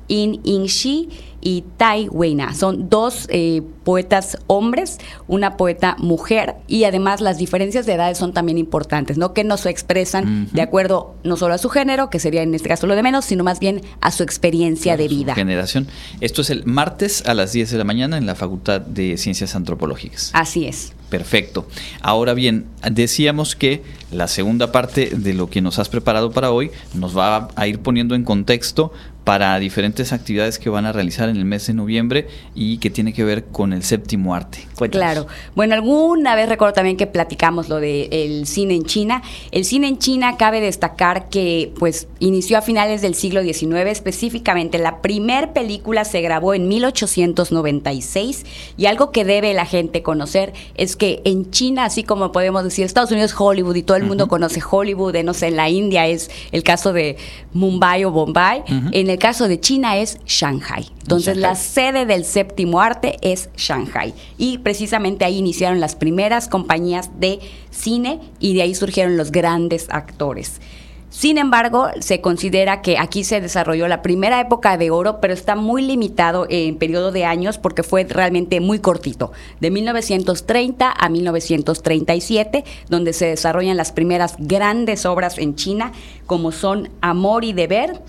In Inshi y Tai Weina. Son dos eh, poetas hombres, una poeta mujer, y además las diferencias de edades son también importantes, ¿no? Que no se expresan uh-huh. de acuerdo no solo a su género, que sería en este caso lo de menos, sino más bien a su experiencia claro, de vida. Su generación. Esto es el martes a las diez de la mañana en la Facultad de Ciencias Antropológicas. Así es. Perfecto. Ahora bien, decíamos que la segunda parte de lo que nos has preparado para hoy nos va a ir poniendo en contexto para diferentes actividades que van a realizar en el mes de noviembre y que tiene que ver con el séptimo arte. Cuéntanos. Claro. Bueno, alguna vez recuerdo también que platicamos lo del cine en China. El cine en China, cabe destacar que pues inició a finales del siglo diecinueve, específicamente la primer película se grabó en mil ochocientos noventa y seis, y algo que debe la gente conocer es que en China, así como podemos decir Estados Unidos, Hollywood, y todo el uh-huh. mundo conoce Hollywood, no sé, en la India es el caso de Mumbai o Bombay, uh-huh. en el caso de China es Shanghai. Entonces, Shanghai. La sede del séptimo arte es Shanghai. Y precisamente ahí iniciaron las primeras compañías de cine, y de ahí surgieron los grandes actores. Sin embargo, se considera que aquí se desarrolló la primera época de oro, pero está muy limitado en periodo de años porque fue realmente muy cortito, de mil novecientos treinta a mil novecientos treinta y siete, donde se desarrollan las primeras grandes obras en China, como son Amor y Deber,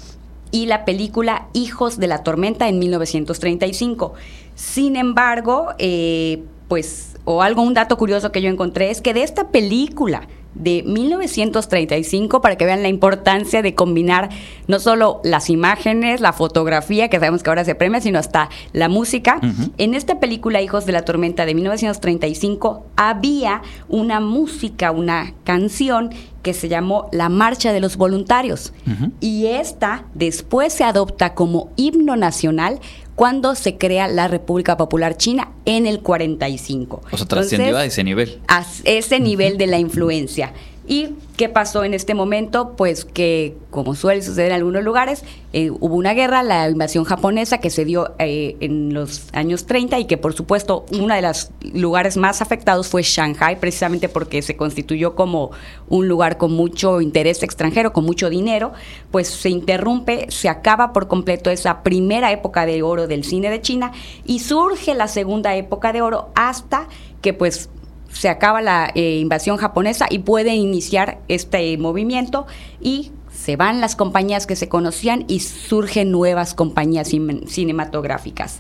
y la película Hijos de la Tormenta en mil novecientos treinta y cinco. Sin embargo, eh, pues, o algo, un dato curioso que yo encontré es que de esta película de mil novecientos treinta y cinco, para que vean la importancia de combinar no solo las imágenes, la fotografía, que sabemos que ahora se premia, sino hasta la música. Uh-huh. En esta película Hijos de la Tormenta de mil novecientos treinta y cinco había una música, una canción que se llamó La Marcha de los Voluntarios. Uh-huh. Y esta después se adopta como himno nacional cuando se crea la República Popular China en el cuarenta y cinco. O sea, trascendió a ese nivel. A ese nivel de la influencia. Y ¿Qué pasó en este momento? Pues que, como suele suceder en algunos lugares, eh, hubo una guerra, la invasión japonesa que se dio eh, en los años treinta y que, por supuesto, uno de los lugares más afectados fue Shanghái, precisamente porque se constituyó como un lugar con mucho interés extranjero, con mucho dinero. Pues se interrumpe, se acaba por completo esa primera época de oro del cine de China y surge la segunda época de oro hasta que, pues, se acaba la eh, invasión japonesa y puede iniciar este movimiento y se van las compañías que se conocían y surgen nuevas compañías cinematográficas.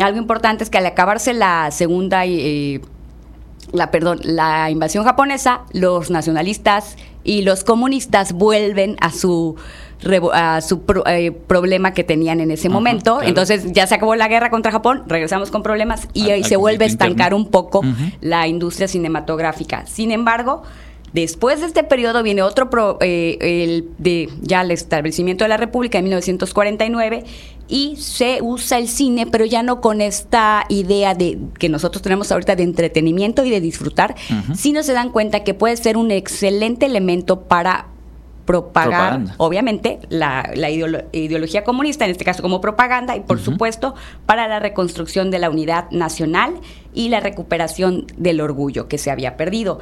Algo importante es que al acabarse la segunda, eh, la perdón, la invasión japonesa, los nacionalistas y los comunistas vuelven a su a su pro, eh, problema que tenían en ese Ajá, momento, claro. Entonces ya se acabó la guerra contra Japón, regresamos con problemas y ahí se vuelve a estancar un poco uh-huh. la industria cinematográfica. Sin embargo, después de este periodo viene otro pro, eh, el de ya el establecimiento de la República en mil novecientos cuarenta y nueve y se usa el cine, pero ya no con esta idea de que nosotros tenemos ahorita de entretenimiento y de disfrutar, uh-huh. sino se dan cuenta que puede ser un excelente elemento para propagar, propaganda. obviamente, la, la ideolo- ideología comunista, en este caso como propaganda, y por uh-huh. supuesto para la reconstrucción de la unidad nacional y la recuperación del orgullo que se había perdido.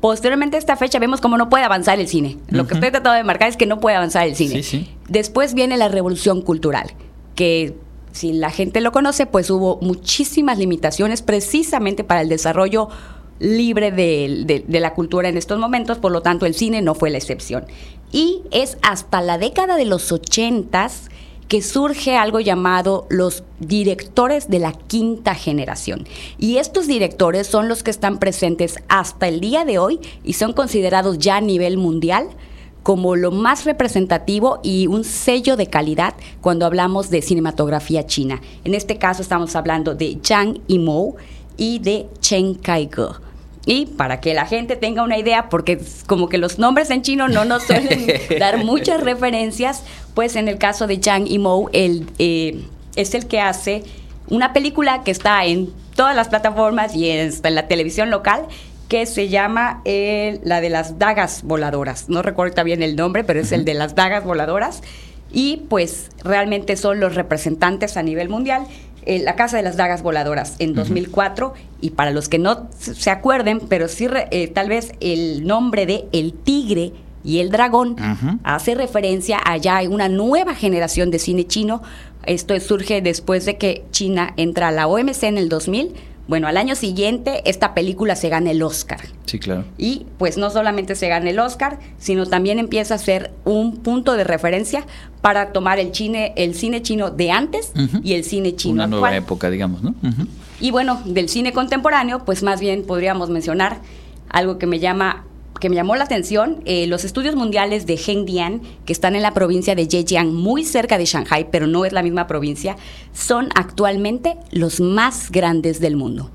Posteriormente a esta fecha vemos cómo no puede avanzar el cine. Lo uh-huh. que estoy tratando de marcar es que no puede avanzar el cine. Sí, sí. Después viene la revolución cultural, que si la gente lo conoce, pues hubo muchísimas limitaciones precisamente para el desarrollo libre de, de, de la cultura en estos momentos, por lo tanto el cine no fue la excepción. Y es hasta la década de los ochentas que surge algo llamado los directores de la quinta generación. Y estos directores son los que están presentes hasta el día de hoy y son considerados ya a nivel mundial como lo más representativo y un sello de calidad cuando hablamos de cinematografía china. En este caso estamos hablando de Zhang Yimou y de Chen Kaige. Y para que la gente tenga una idea, porque como que los nombres en chino no nos suelen dar muchas referencias, pues en el caso de Zhang Yimou, él eh, es el que hace una película que está en todas las plataformas y está en la televisión local, que se llama eh, la de las dagas voladoras. No recuerdo bien el nombre, pero es el de las dagas voladoras. Y pues realmente son los representantes a nivel mundial. La Casa de las Dagas Voladoras en dos mil cuatro, uh-huh. y para los que no se acuerden, pero sí eh, tal vez el nombre de El Tigre y el Dragón uh-huh. hace referencia a ya una nueva generación de cine chino. Esto surge después de que China entra a la O M C en el dos mil. Bueno, al año siguiente esta película se gana el Oscar. Sí, claro. Y pues no solamente se gana el Oscar, sino también empieza a ser un punto de referencia para tomar el cine, el cine chino de antes uh-huh. y el cine chino Una actual. Nueva época, digamos, ¿no? Uh-huh. Y bueno, del cine contemporáneo, pues más bien podríamos mencionar algo que me llama, que me llamó la atención, eh, los estudios mundiales de Hengdian, que están en la provincia de Zhejiang, muy cerca de Shanghái, pero no es la misma provincia, son actualmente los más grandes del mundo.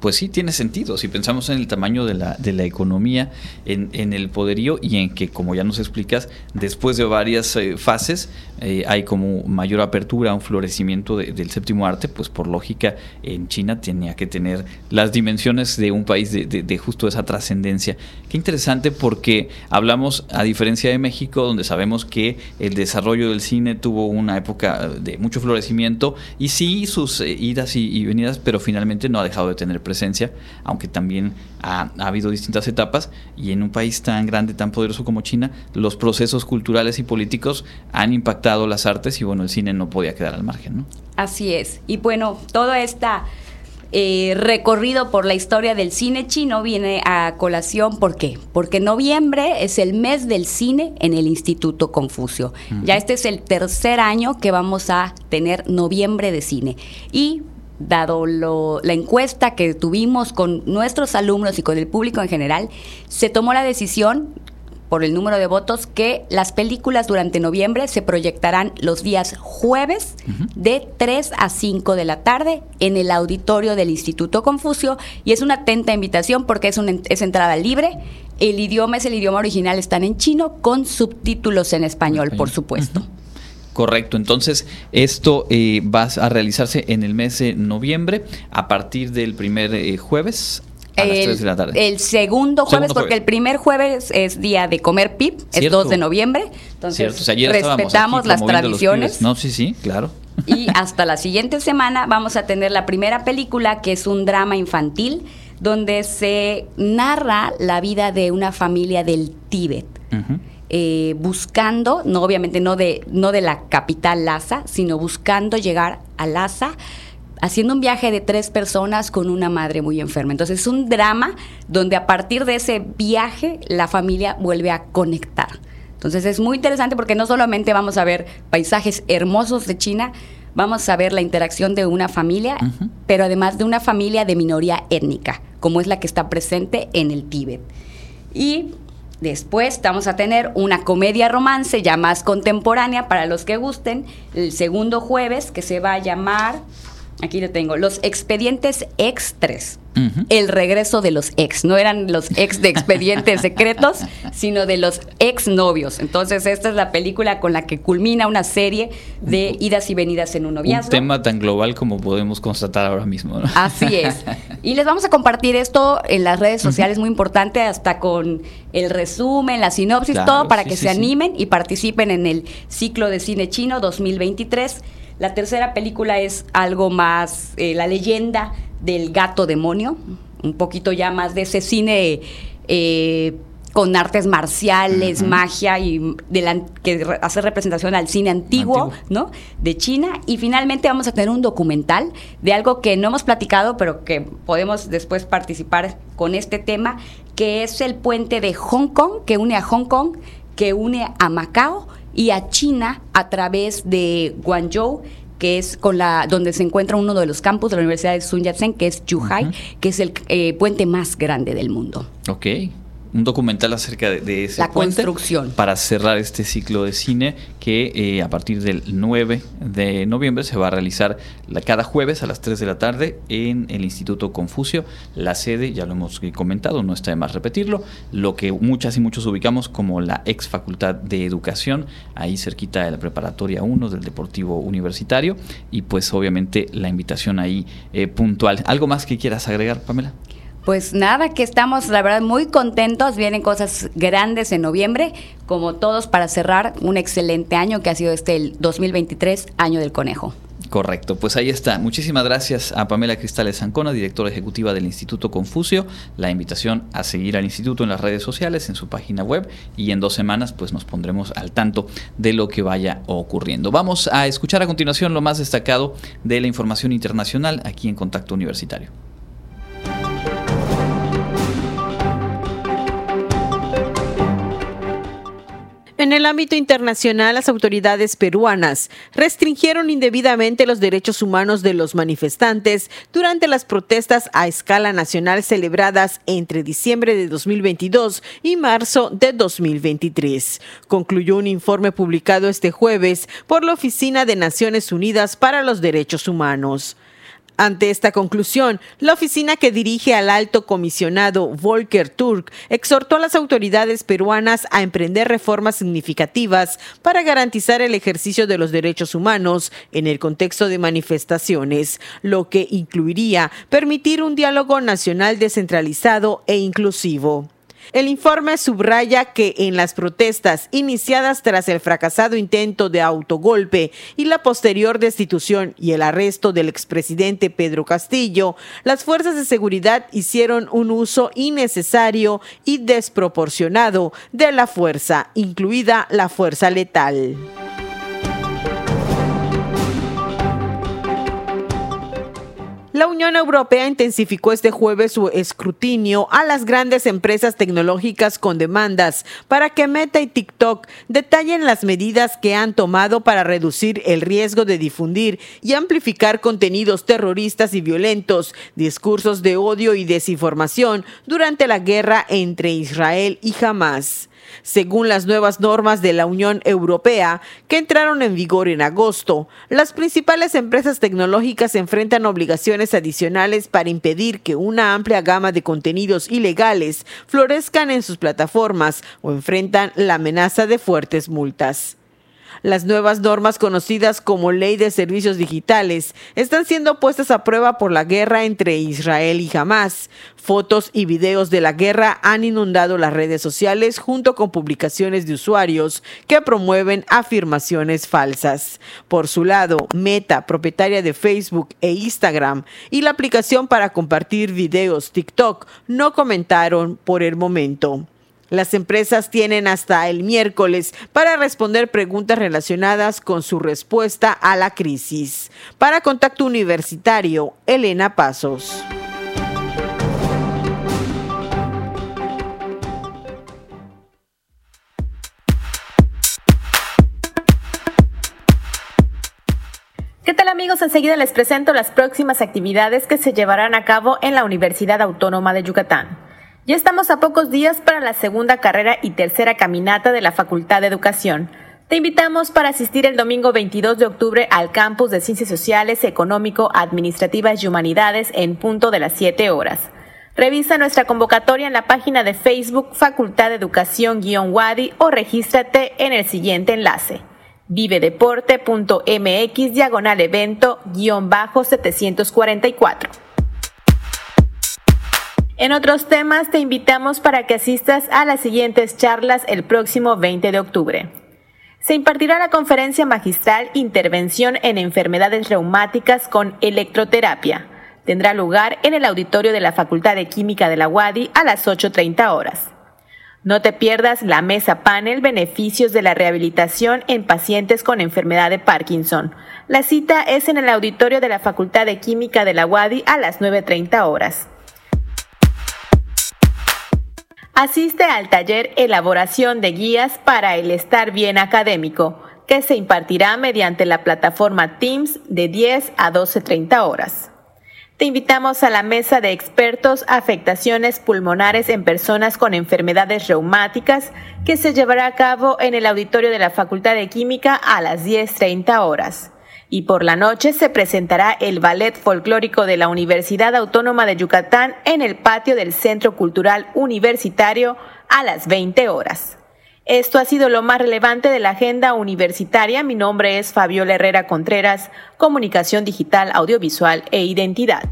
Pues sí, tiene sentido. Si pensamos en el tamaño de la, de la economía, en, en el poderío y en que, como ya nos explicas, después de varias eh, fases eh, hay como mayor apertura, un florecimiento de, del séptimo arte, pues por lógica en China tenía que tener las dimensiones de un país de, de, de justo esa trascendencia. Qué interesante, porque hablamos, a diferencia de México, donde sabemos que el desarrollo del cine tuvo una época de mucho florecimiento y sí sus eh, idas y, y venidas, pero finalmente no ha dejado de tener presencia, aunque también ha, ha habido distintas etapas, y en un país tan grande, tan poderoso como China, los procesos culturales y políticos han impactado las artes y bueno, el cine no podía quedar al margen, ¿no? Así es. Y bueno, todo este eh, recorrido por la historia del cine chino viene a colación, ¿por qué? Porque noviembre es el mes del cine en el Instituto Confucio. Uh-huh. Ya este es el tercer año que vamos a tener noviembre de cine. Y dado lo, la encuesta que tuvimos con nuestros alumnos y con el público en general, se tomó la decisión, por el número de votos, que las películas durante noviembre se proyectarán los días jueves uh-huh. de tres a cinco de la tarde en el auditorio del Instituto Confucio, y es una atenta invitación porque es, una, es entrada libre. El idioma es el idioma original, están en chino con subtítulos en español, español. por supuesto. Uh-huh. Correcto, entonces esto eh, va a realizarse en el mes de noviembre a partir del primer eh, jueves. A las tres de la tarde. El segundo jueves, segundo jueves. Porque el primer jueves es día de comer P I P, ¿cierto? Es dos de noviembre. Entonces, o sea, respetamos las tradiciones. Pibes, no, sí, sí, claro. Y hasta la siguiente semana vamos a tener la primera película, que es un drama infantil, donde se narra la vida de una familia del Tíbet. Uh-huh. Eh, buscando, no obviamente no de, no de la capital Lhasa, sino buscando llegar a Lhasa, haciendo un viaje de tres personas con una madre muy enferma. Entonces es un drama donde a partir de ese viaje la familia vuelve a conectar. Entonces es muy interesante porque no solamente vamos a ver paisajes hermosos de China, vamos a ver la interacción de una familia, uh-huh, pero además de una familia de minoría étnica, como es la que está presente en el Tíbet. Y después vamos a tener una comedia romance ya más contemporánea para los que gusten, el segundo jueves, que se va a llamar... Aquí lo tengo, Los Expedientes Extres, uh-huh, el regreso de los ex. No eran los ex de Expedientes Secretos, sino de los exnovios. Entonces esta es la película con la que culmina una serie de idas y venidas en un noviazgo. Un tema tan global como podemos constatar ahora mismo, ¿no? Así es. Y les vamos a compartir esto en las redes sociales, muy importante, hasta con el resumen, la sinopsis, claro, todo para sí, que sí, se animen sí. y participen en el ciclo de cine chino dos mil veintitrés. La tercera película es algo más, eh, La Leyenda del Gato Demonio, un poquito ya más de ese cine eh, con artes marciales, uh-huh, magia, y de la, que re, hace representación al cine antiguo, antiguo, ¿no?, de China. Y finalmente vamos a tener un documental de algo que no hemos platicado, pero que podemos después participar con este tema, que es el puente de Hong Kong, que une a Hong Kong, que une a Macao y a China a través de Guangzhou, que es con la donde se encuentra uno de los campus de la Universidad de Sun Yat-sen, que es Zhuhai, uh-huh, que es el eh, puente más grande del mundo. Ok, un documental acerca de, de ese la puente, construcción. Para cerrar este ciclo de cine que eh, a partir del nueve de noviembre se va a realizar la, cada jueves a las tres de la tarde en el Instituto Confucio. La sede, ya lo hemos comentado, no está de más repetirlo, lo que muchas y muchos ubicamos como la ex Facultad de Educación, ahí cerquita de la Preparatoria uno del Deportivo Universitario, y pues obviamente la invitación ahí eh, puntual. ¿Algo más que quieras agregar, Pamela? Pues nada, que estamos la verdad muy contentos, vienen cosas grandes en noviembre, como todos para cerrar un excelente año que ha sido este el dos mil veintitrés, Año del Conejo. Correcto, pues ahí está. Muchísimas gracias a Pamela Cristales Ancona, directora ejecutiva del Instituto Confucio. La invitación a seguir al instituto en las redes sociales, en su página web, y en dos semanas pues nos pondremos al tanto de lo que vaya ocurriendo. Vamos a escuchar a continuación lo más destacado de la información internacional aquí en Contacto Universitario. En el ámbito internacional, las autoridades peruanas restringieron indebidamente los derechos humanos de los manifestantes durante las protestas a escala nacional celebradas entre diciembre de dos mil veintidós y marzo de dos mil veintitrés. Concluyó un informe publicado este jueves por la Oficina de Naciones Unidas para los Derechos Humanos. Ante esta conclusión, la oficina que dirige al alto comisionado Volker Turk exhortó a las autoridades peruanas a emprender reformas significativas para garantizar el ejercicio de los derechos humanos en el contexto de manifestaciones, lo que incluiría permitir un diálogo nacional descentralizado e inclusivo. El informe subraya que en las protestas iniciadas tras el fracasado intento de autogolpe y la posterior destitución y el arresto del expresidente Pedro Castillo, las fuerzas de seguridad hicieron un uso innecesario y desproporcionado de la fuerza, incluida la fuerza letal. La Unión Europea intensificó este jueves su escrutinio a las grandes empresas tecnológicas con demandas para que Meta y TikTok detallen las medidas que han tomado para reducir el riesgo de difundir y amplificar contenidos terroristas y violentos, discursos de odio y desinformación durante la guerra entre Israel y Hamás. Según las nuevas normas de la Unión Europea, que entraron en vigor en agosto, las principales empresas tecnológicas enfrentan obligaciones adicionales para impedir que una amplia gama de contenidos ilegales florezcan en sus plataformas o enfrentan la amenaza de fuertes multas. Las nuevas normas conocidas como Ley de Servicios Digitales están siendo puestas a prueba por la guerra entre Israel y Hamás. Fotos y videos de la guerra han inundado las redes sociales junto con publicaciones de usuarios que promueven afirmaciones falsas. Por su lado, Meta, propietaria de Facebook e Instagram, y la aplicación para compartir videos TikTok, no comentaron por el momento. Las empresas tienen hasta el miércoles para responder preguntas relacionadas con su respuesta a la crisis. Para Contacto Universitario, Elena Pasos. ¿Qué tal, amigos? Enseguida les presento las próximas actividades que se llevarán a cabo en la Universidad Autónoma de Yucatán. Ya estamos a pocos días para la segunda carrera y tercera caminata de la Facultad de Educación. Te invitamos para asistir el domingo veintidós de octubre al Campus de Ciencias Sociales, Económico, Administrativas y Humanidades en punto de las siete horas. Revisa nuestra convocatoria en la página de Facebook Facultad de Educación-U A D Y o regístrate en el siguiente enlace: vivedeporte.mx diagonal evento-setecientos cuarenta y cuatro. En otros temas, te invitamos para que asistas a las siguientes charlas el próximo veinte de octubre. Se impartirá la conferencia magistral Intervención en Enfermedades Reumáticas con Electroterapia. Tendrá lugar en el auditorio de la Facultad de Química de la U A D Y a las ocho treinta horas. No te pierdas la mesa panel Beneficios de la Rehabilitación en Pacientes con Enfermedad de Parkinson. La cita es en el auditorio de la Facultad de Química de la U A D Y a las nueve treinta horas. Asiste al taller Elaboración de Guías para el Estar Bien Académico, que se impartirá mediante la plataforma Teams de diez a doce treinta horas. Te invitamos a la mesa de expertos Afectaciones Pulmonares en Personas con Enfermedades Reumáticas, que se llevará a cabo en el auditorio de la Facultad de Química a las diez treinta horas. Y por la noche se presentará el Ballet Folclórico de la Universidad Autónoma de Yucatán en el patio del Centro Cultural Universitario a las veinte horas. Esto ha sido lo más relevante de la agenda universitaria. Mi nombre es Fabiola Herrera Contreras, Comunicación Digital, Audiovisual e Identidad.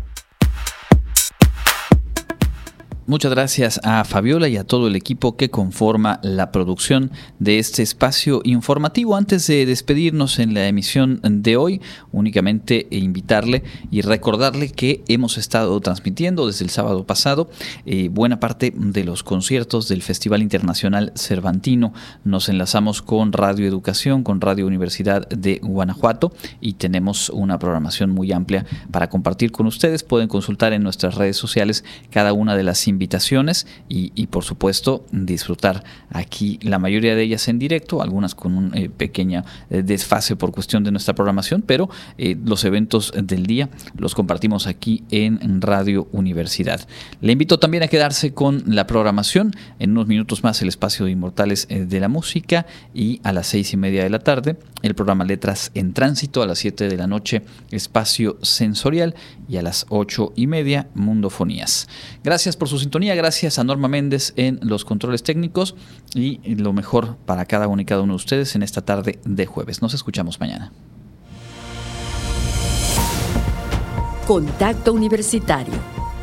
Muchas gracias a Fabiola y a todo el equipo que conforma la producción de este espacio informativo. Antes de despedirnos en la emisión de hoy, únicamente invitarle y recordarle que hemos estado transmitiendo desde el sábado pasado eh, buena parte de los conciertos del Festival Internacional Cervantino. Nos enlazamos con Radio Educación, con Radio Universidad de Guanajuato, y tenemos una programación muy amplia para compartir con ustedes. Pueden consultar en nuestras redes sociales cada una de las invitaciones y, y por supuesto disfrutar aquí la mayoría de ellas en directo, algunas con un eh, pequeño eh, desfase por cuestión de nuestra programación, pero eh, los eventos del día los compartimos aquí en Radio Universidad. Le invito también a quedarse con la programación. En unos minutos más el espacio de Inmortales eh, de la Música, y a las seis y media de la tarde el programa Letras en Tránsito, a las siete de la noche Espacio Sensorial y a las ocho y media Mundofonías. Gracias por su sintonía, gracias a Norma Méndez en los controles técnicos, y lo mejor para cada uno y cada uno de ustedes en esta tarde de jueves. Nos escuchamos mañana. Contacto Universitario,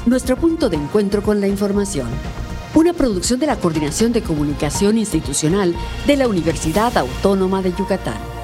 nuestro punto de encuentro con la información. Una producción de la Coordinación de Comunicación Institucional de la Universidad Autónoma de Yucatán.